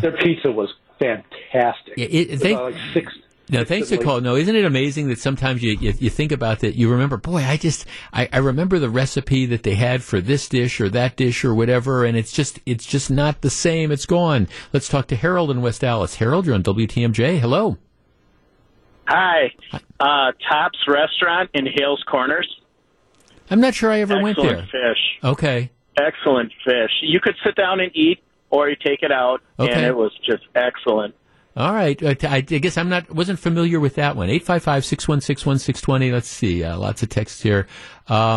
their pizza was fantastic. Yeah, Now, thanks for the call. No, isn't it amazing that sometimes you think about that, you remember, boy, I remember the recipe that they had for this dish or that dish or whatever, and it's just not the same. It's gone. Let's talk to Harold in West Allis. Harold, you're on WTMJ. Hello. Hi. Top's Restaurant in Hales Corners. I'm not sure I ever went there. Excellent fish. Okay. Excellent fish. You could sit down and eat, or you take it out, and it was just excellent. All right. I guess wasn't familiar with that one. 855-616-1620. Let's see. Lots of texts here. Let's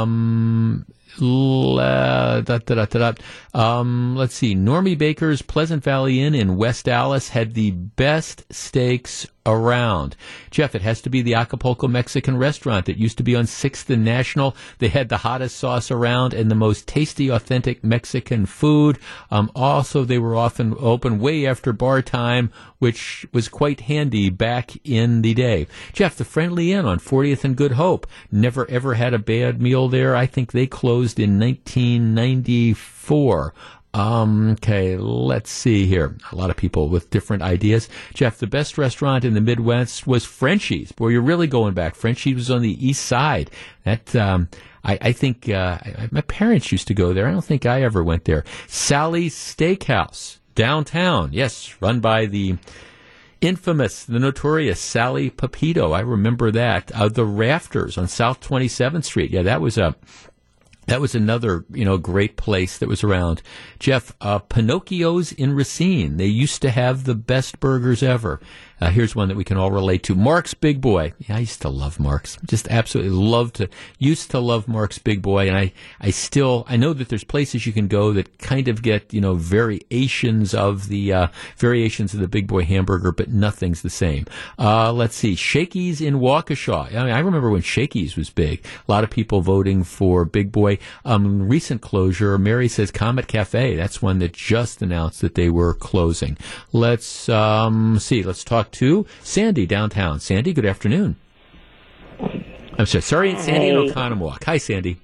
see. Normie Baker's Pleasant Valley Inn in West Allis had the best steaks around. Jeff, it has to be the Acapulco Mexican restaurant that used to be on 6th and National. They had the hottest sauce around and the most tasty, authentic Mexican food. Also, they were often open way after bar time, which was quite handy back in the day. Jeff, the Friendly Inn on 40th and Good Hope. Never, ever had a bad meal there. I think they closed in 1994. Okay, let's see here. A lot of people with different ideas. Jeff, the best restaurant in the Midwest was Frenchies. Boy, you're really going back. Frenchies was on the east side. That, I think, my parents used to go there. I don't think I ever went there. Sally's Steakhouse, downtown. Yes, run by the infamous, the notorious Sally Pepito. I remember that. The Rafters on South 27th Street. Yeah, that was another, great place that was around. Jeff, Pinocchio's in Racine. They used to have the best burgers ever. Here's one that we can all relate to. Mark's Big Boy. Yeah, I used to love Mark's. Just absolutely used to love Mark's Big Boy. And I know that there's places you can go that kind of get, variations of the Big Boy hamburger, but nothing's the same. Let's see. Shakey's in Waukesha. I mean, I remember when Shakey's was big. A lot of people voting for Big Boy. Recent closure. Mary says Comet Cafe. That's one that just announced that they were closing. Let's, see. Let's talk to Sandy downtown. Sandy, good afternoon. I'm sorry, Sandy in Oconomowoc. Hi, Sandy.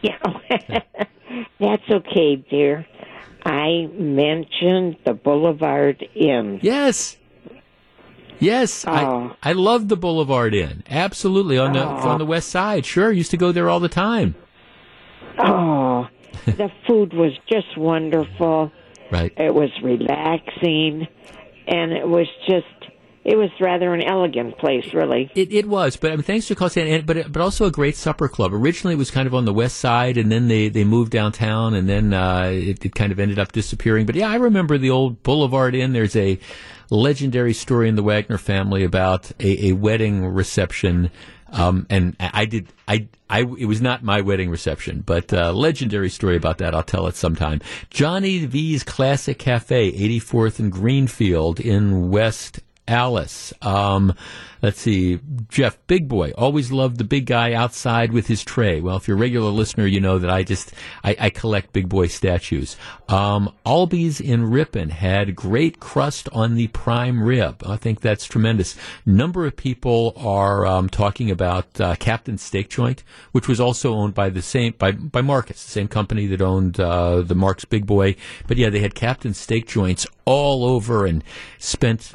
Yeah, that's okay, dear. I mentioned the Boulevard Inn. Yes, I love the Boulevard Inn. Absolutely, on the west side. Sure, used to go there all the time. Oh, the food was just wonderful. Right, it was relaxing, and it was just It was rather an elegant place, really. It was, but I mean, thanks to Cosette, but also a great supper club. Originally, it was kind of on the west side, and then they moved downtown, and then it kind of ended up disappearing. But yeah, I remember the old Boulevard Inn. There's a legendary story in the Wagner family about a wedding reception, and it was not my wedding reception, but a legendary story about that. I'll tell it sometime. Johnny V's Classic Cafe, 84th and Greenfield in West Alice. Let's see. Jeff, Big Boy. Always loved the big guy outside with his tray. Well, if you're a regular listener, you know that I collect Big Boy statues. Albee's in Ripon had great crust on the prime rib. I think that's tremendous. Number of people are talking about Captain's Steak Joint, which was also owned by the same, by Marcus, the same company that owned the Mark's Big Boy. But yeah, they had Captain's Steak Joints all over, and spent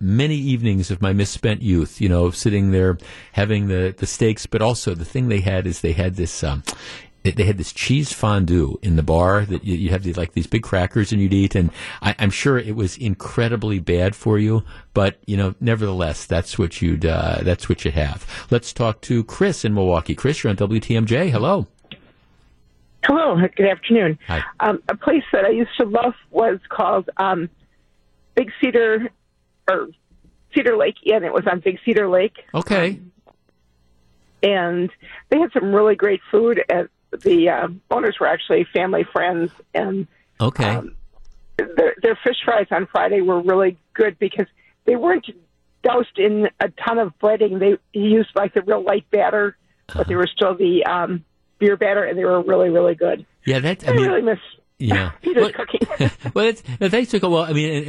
many evenings of my misspent youth, you know, sitting there having the steaks. But also the thing they had is they had this cheese fondue in the bar that you had these big crackers and you'd eat. And I'm sure it was incredibly bad for you, but you know, nevertheless, that's what you have. Let's talk to Chris in Milwaukee. Chris, you're on WTMJ. Hello. Hello. Good afternoon. Hi. A place that I used to love was called Big Cedar or Cedar Lake Inn. It was on Big Cedar Lake. Okay. And they had some really great food. And the owners were actually family friends. And okay. Their fish fries on Friday were really good because they weren't doused in a ton of breading. They used the real light batter, but they were still the beer batter, and they were really, really good. Yeah, that's... I mean, really miss... Yeah. Well, and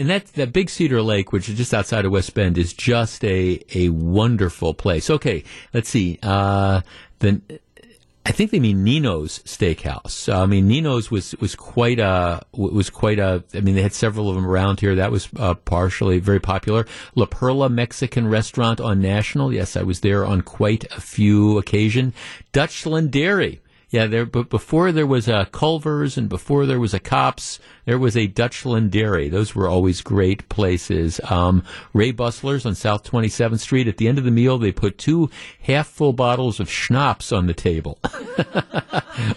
that's that Big Cedar Lake, which is just outside of West Bend, is just a wonderful place. Okay, let's see. I think they mean Nino's Steakhouse. I mean, Nino's was quite a. I mean, they had several of them around here. That was partially very popular. La Perla Mexican Restaurant on National. Yes, I was there on quite a few occasions. Dutchland Dairy. Yeah, but before there was a Culver's and before there was a Cops, there was a Dutchland Dairy. Those were always great places. Ray Bustler's on South 27th Street. At the end of the meal, they put 2 half-full bottles of schnapps on the table.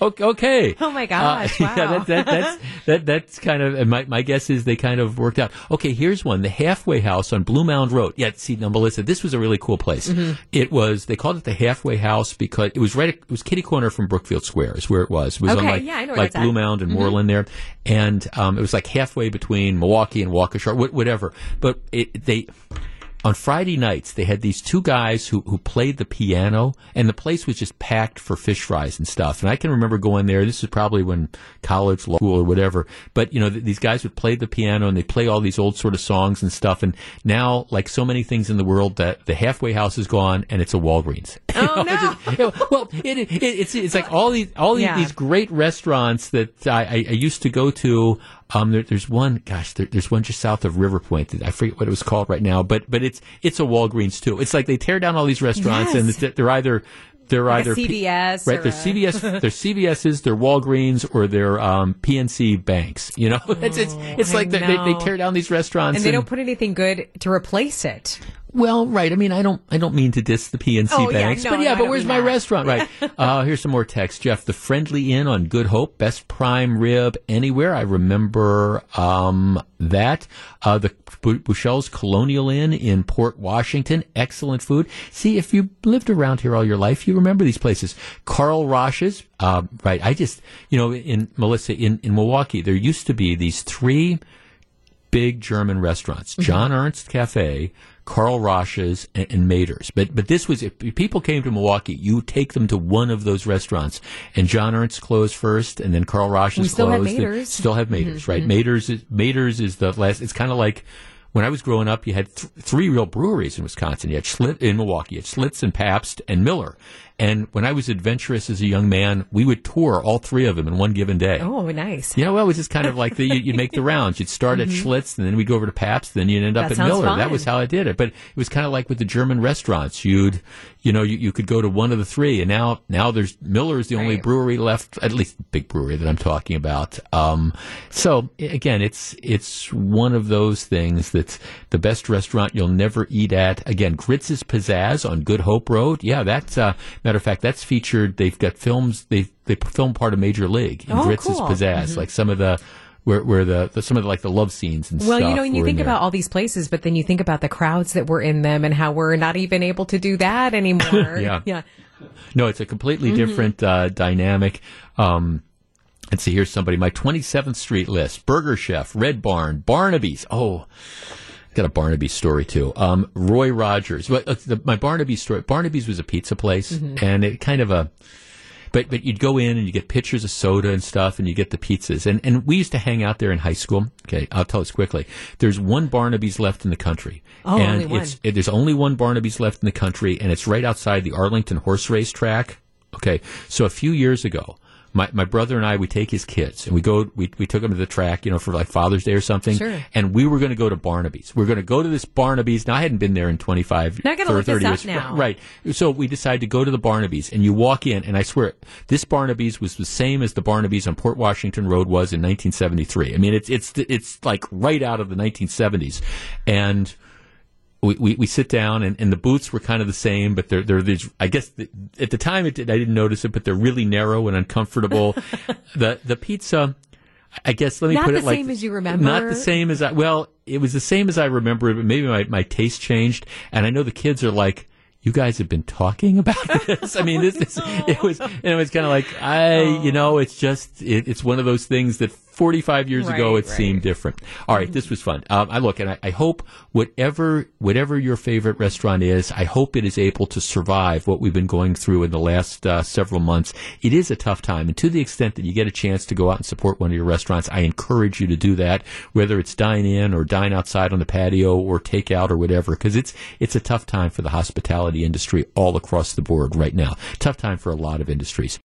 Okay. Oh my gosh! Wow. Yeah, that's kind of my guess is they kind of worked out. Okay, here's one: the Halfway House on Blue Mound Road. Yeah, see, now Melissa, this was a really cool place. Mm-hmm. They called it the Halfway House because it was kitty corner from Brookfield Square is where it was. It was okay, on Blue Mound and Moreland there, and it was halfway between Milwaukee and Waukesha, whatever. But on Friday nights, they had these 2 guys who played the piano, and the place was just packed for fish fries and stuff. And I can remember going there. This is probably when college, law school, or whatever. But, you know, these guys would play the piano, and they'd play all these old sort of songs and stuff. And now, like so many things in the world, that the Halfway House is gone, and it's a Walgreens. Oh, no. It's like all these yeah. these great restaurants that I used to go to. There's one just south of River Point that I forget what it was called right now, but it's a Walgreens too. It's like they tear down all these restaurants yes. and they're either CVS, right? They're CVS, they're CVS's, they're Walgreens, or they're PNC banks. You know, it's like they tear down these restaurants, and they don't put anything good to replace it. Well, right. I mean, I don't mean to diss the PNC banks, but where's my restaurant? Right. Here's some more text. Jeff, the Friendly Inn on Good Hope, best prime rib anywhere. I remember that. The Bouchel's Colonial Inn in Port Washington, excellent food. See, if you lived around here all your life, you remember these places. Carl Roch's, right. I just, you know, in Milwaukee, there used to be these 3 big German restaurants, John Ernst Cafe, Carl Roch's, and Mader's. But this was, if people came to Milwaukee, you take them to one of those restaurants. And John Ernst closed first, and then Carl Roch's closed. Still have Mader's, right? Mader's is the last. It's kind of like when I was growing up, you had 3 real breweries in Wisconsin. You had in Milwaukee. You had Schlitz and Pabst and Miller. And when I was adventurous as a young man, we would tour all three of them in one given day. Oh, nice. You know, well, it was just kind of like you'd make the rounds. You'd start at Schlitz, and then we'd go over to Pabst, then you'd end up at Miller. Fun. That was how I did it. But it was kind of like with the German restaurants. You could go to one of the three, and now there's Miller's the only brewery left, at least the big brewery that I'm talking about. So again, it's one of those things that's the best restaurant you'll never eat at. Again, Gritz's Pizzazz on Good Hope Road. Yeah, that's matter of fact, that's featured. They've got films. They filmed part of Major League in Gritz's Pizzazz, like some of the where some of the love scenes and stuff. Well, you know, and you think about all these places, but then you think about the crowds that were in them and how we're not even able to do that anymore. Yeah. No, it's a completely different dynamic. Let's see, here's somebody. My 27th Street list: Burger Chef, Red Barn, Barnaby's. Oh. Got a Barnaby's story too. Roy Rogers. My Barnaby's story. Barnaby's was a pizza place, and it kind of a. But you'd go in and you get pitchers of soda and stuff, and you get the pizzas. And we used to hang out there in high school. Okay, I'll tell this quickly. There's one Barnaby's left in the country, there's only one Barnaby's left in the country, and it's right outside the Arlington horse race track. Okay, so a few years ago, My brother and I, we take his kids, and we took them to the track, you know, for like Father's Day or something. Sure. And we were going to go to Barnaby's. We were going to go to this Barnaby's. Now, I hadn't been there in 25 or 30 years. Now. Right. So we decided to go to the Barnaby's, and you walk in, and I swear, this Barnaby's was the same as the Barnaby's on Port Washington Road was in 1973. I mean, it's like right out of the 1970s. And We sit down, and the booths were kind of the same, but they're these, I guess at the time I didn't notice it, but they're really narrow and uncomfortable. The pizza, I guess, let me put it like, not the same as you remember. Not the same as it was the same as I remember it, but maybe my taste changed. And I know the kids are like, you guys have been talking about this. I mean, it was kind of like, it's just, it's one of those things that 45 years ago, it seemed different. All right, this was fun. I hope whatever your favorite restaurant is, I hope it is able to survive what we've been going through in the last several months. It is a tough time, and to the extent that you get a chance to go out and support one of your restaurants, I encourage you to do that, whether it's dine in or dine outside on the patio or take out or whatever, because it's a tough time for the hospitality industry all across the board right now. Tough time for a lot of industries.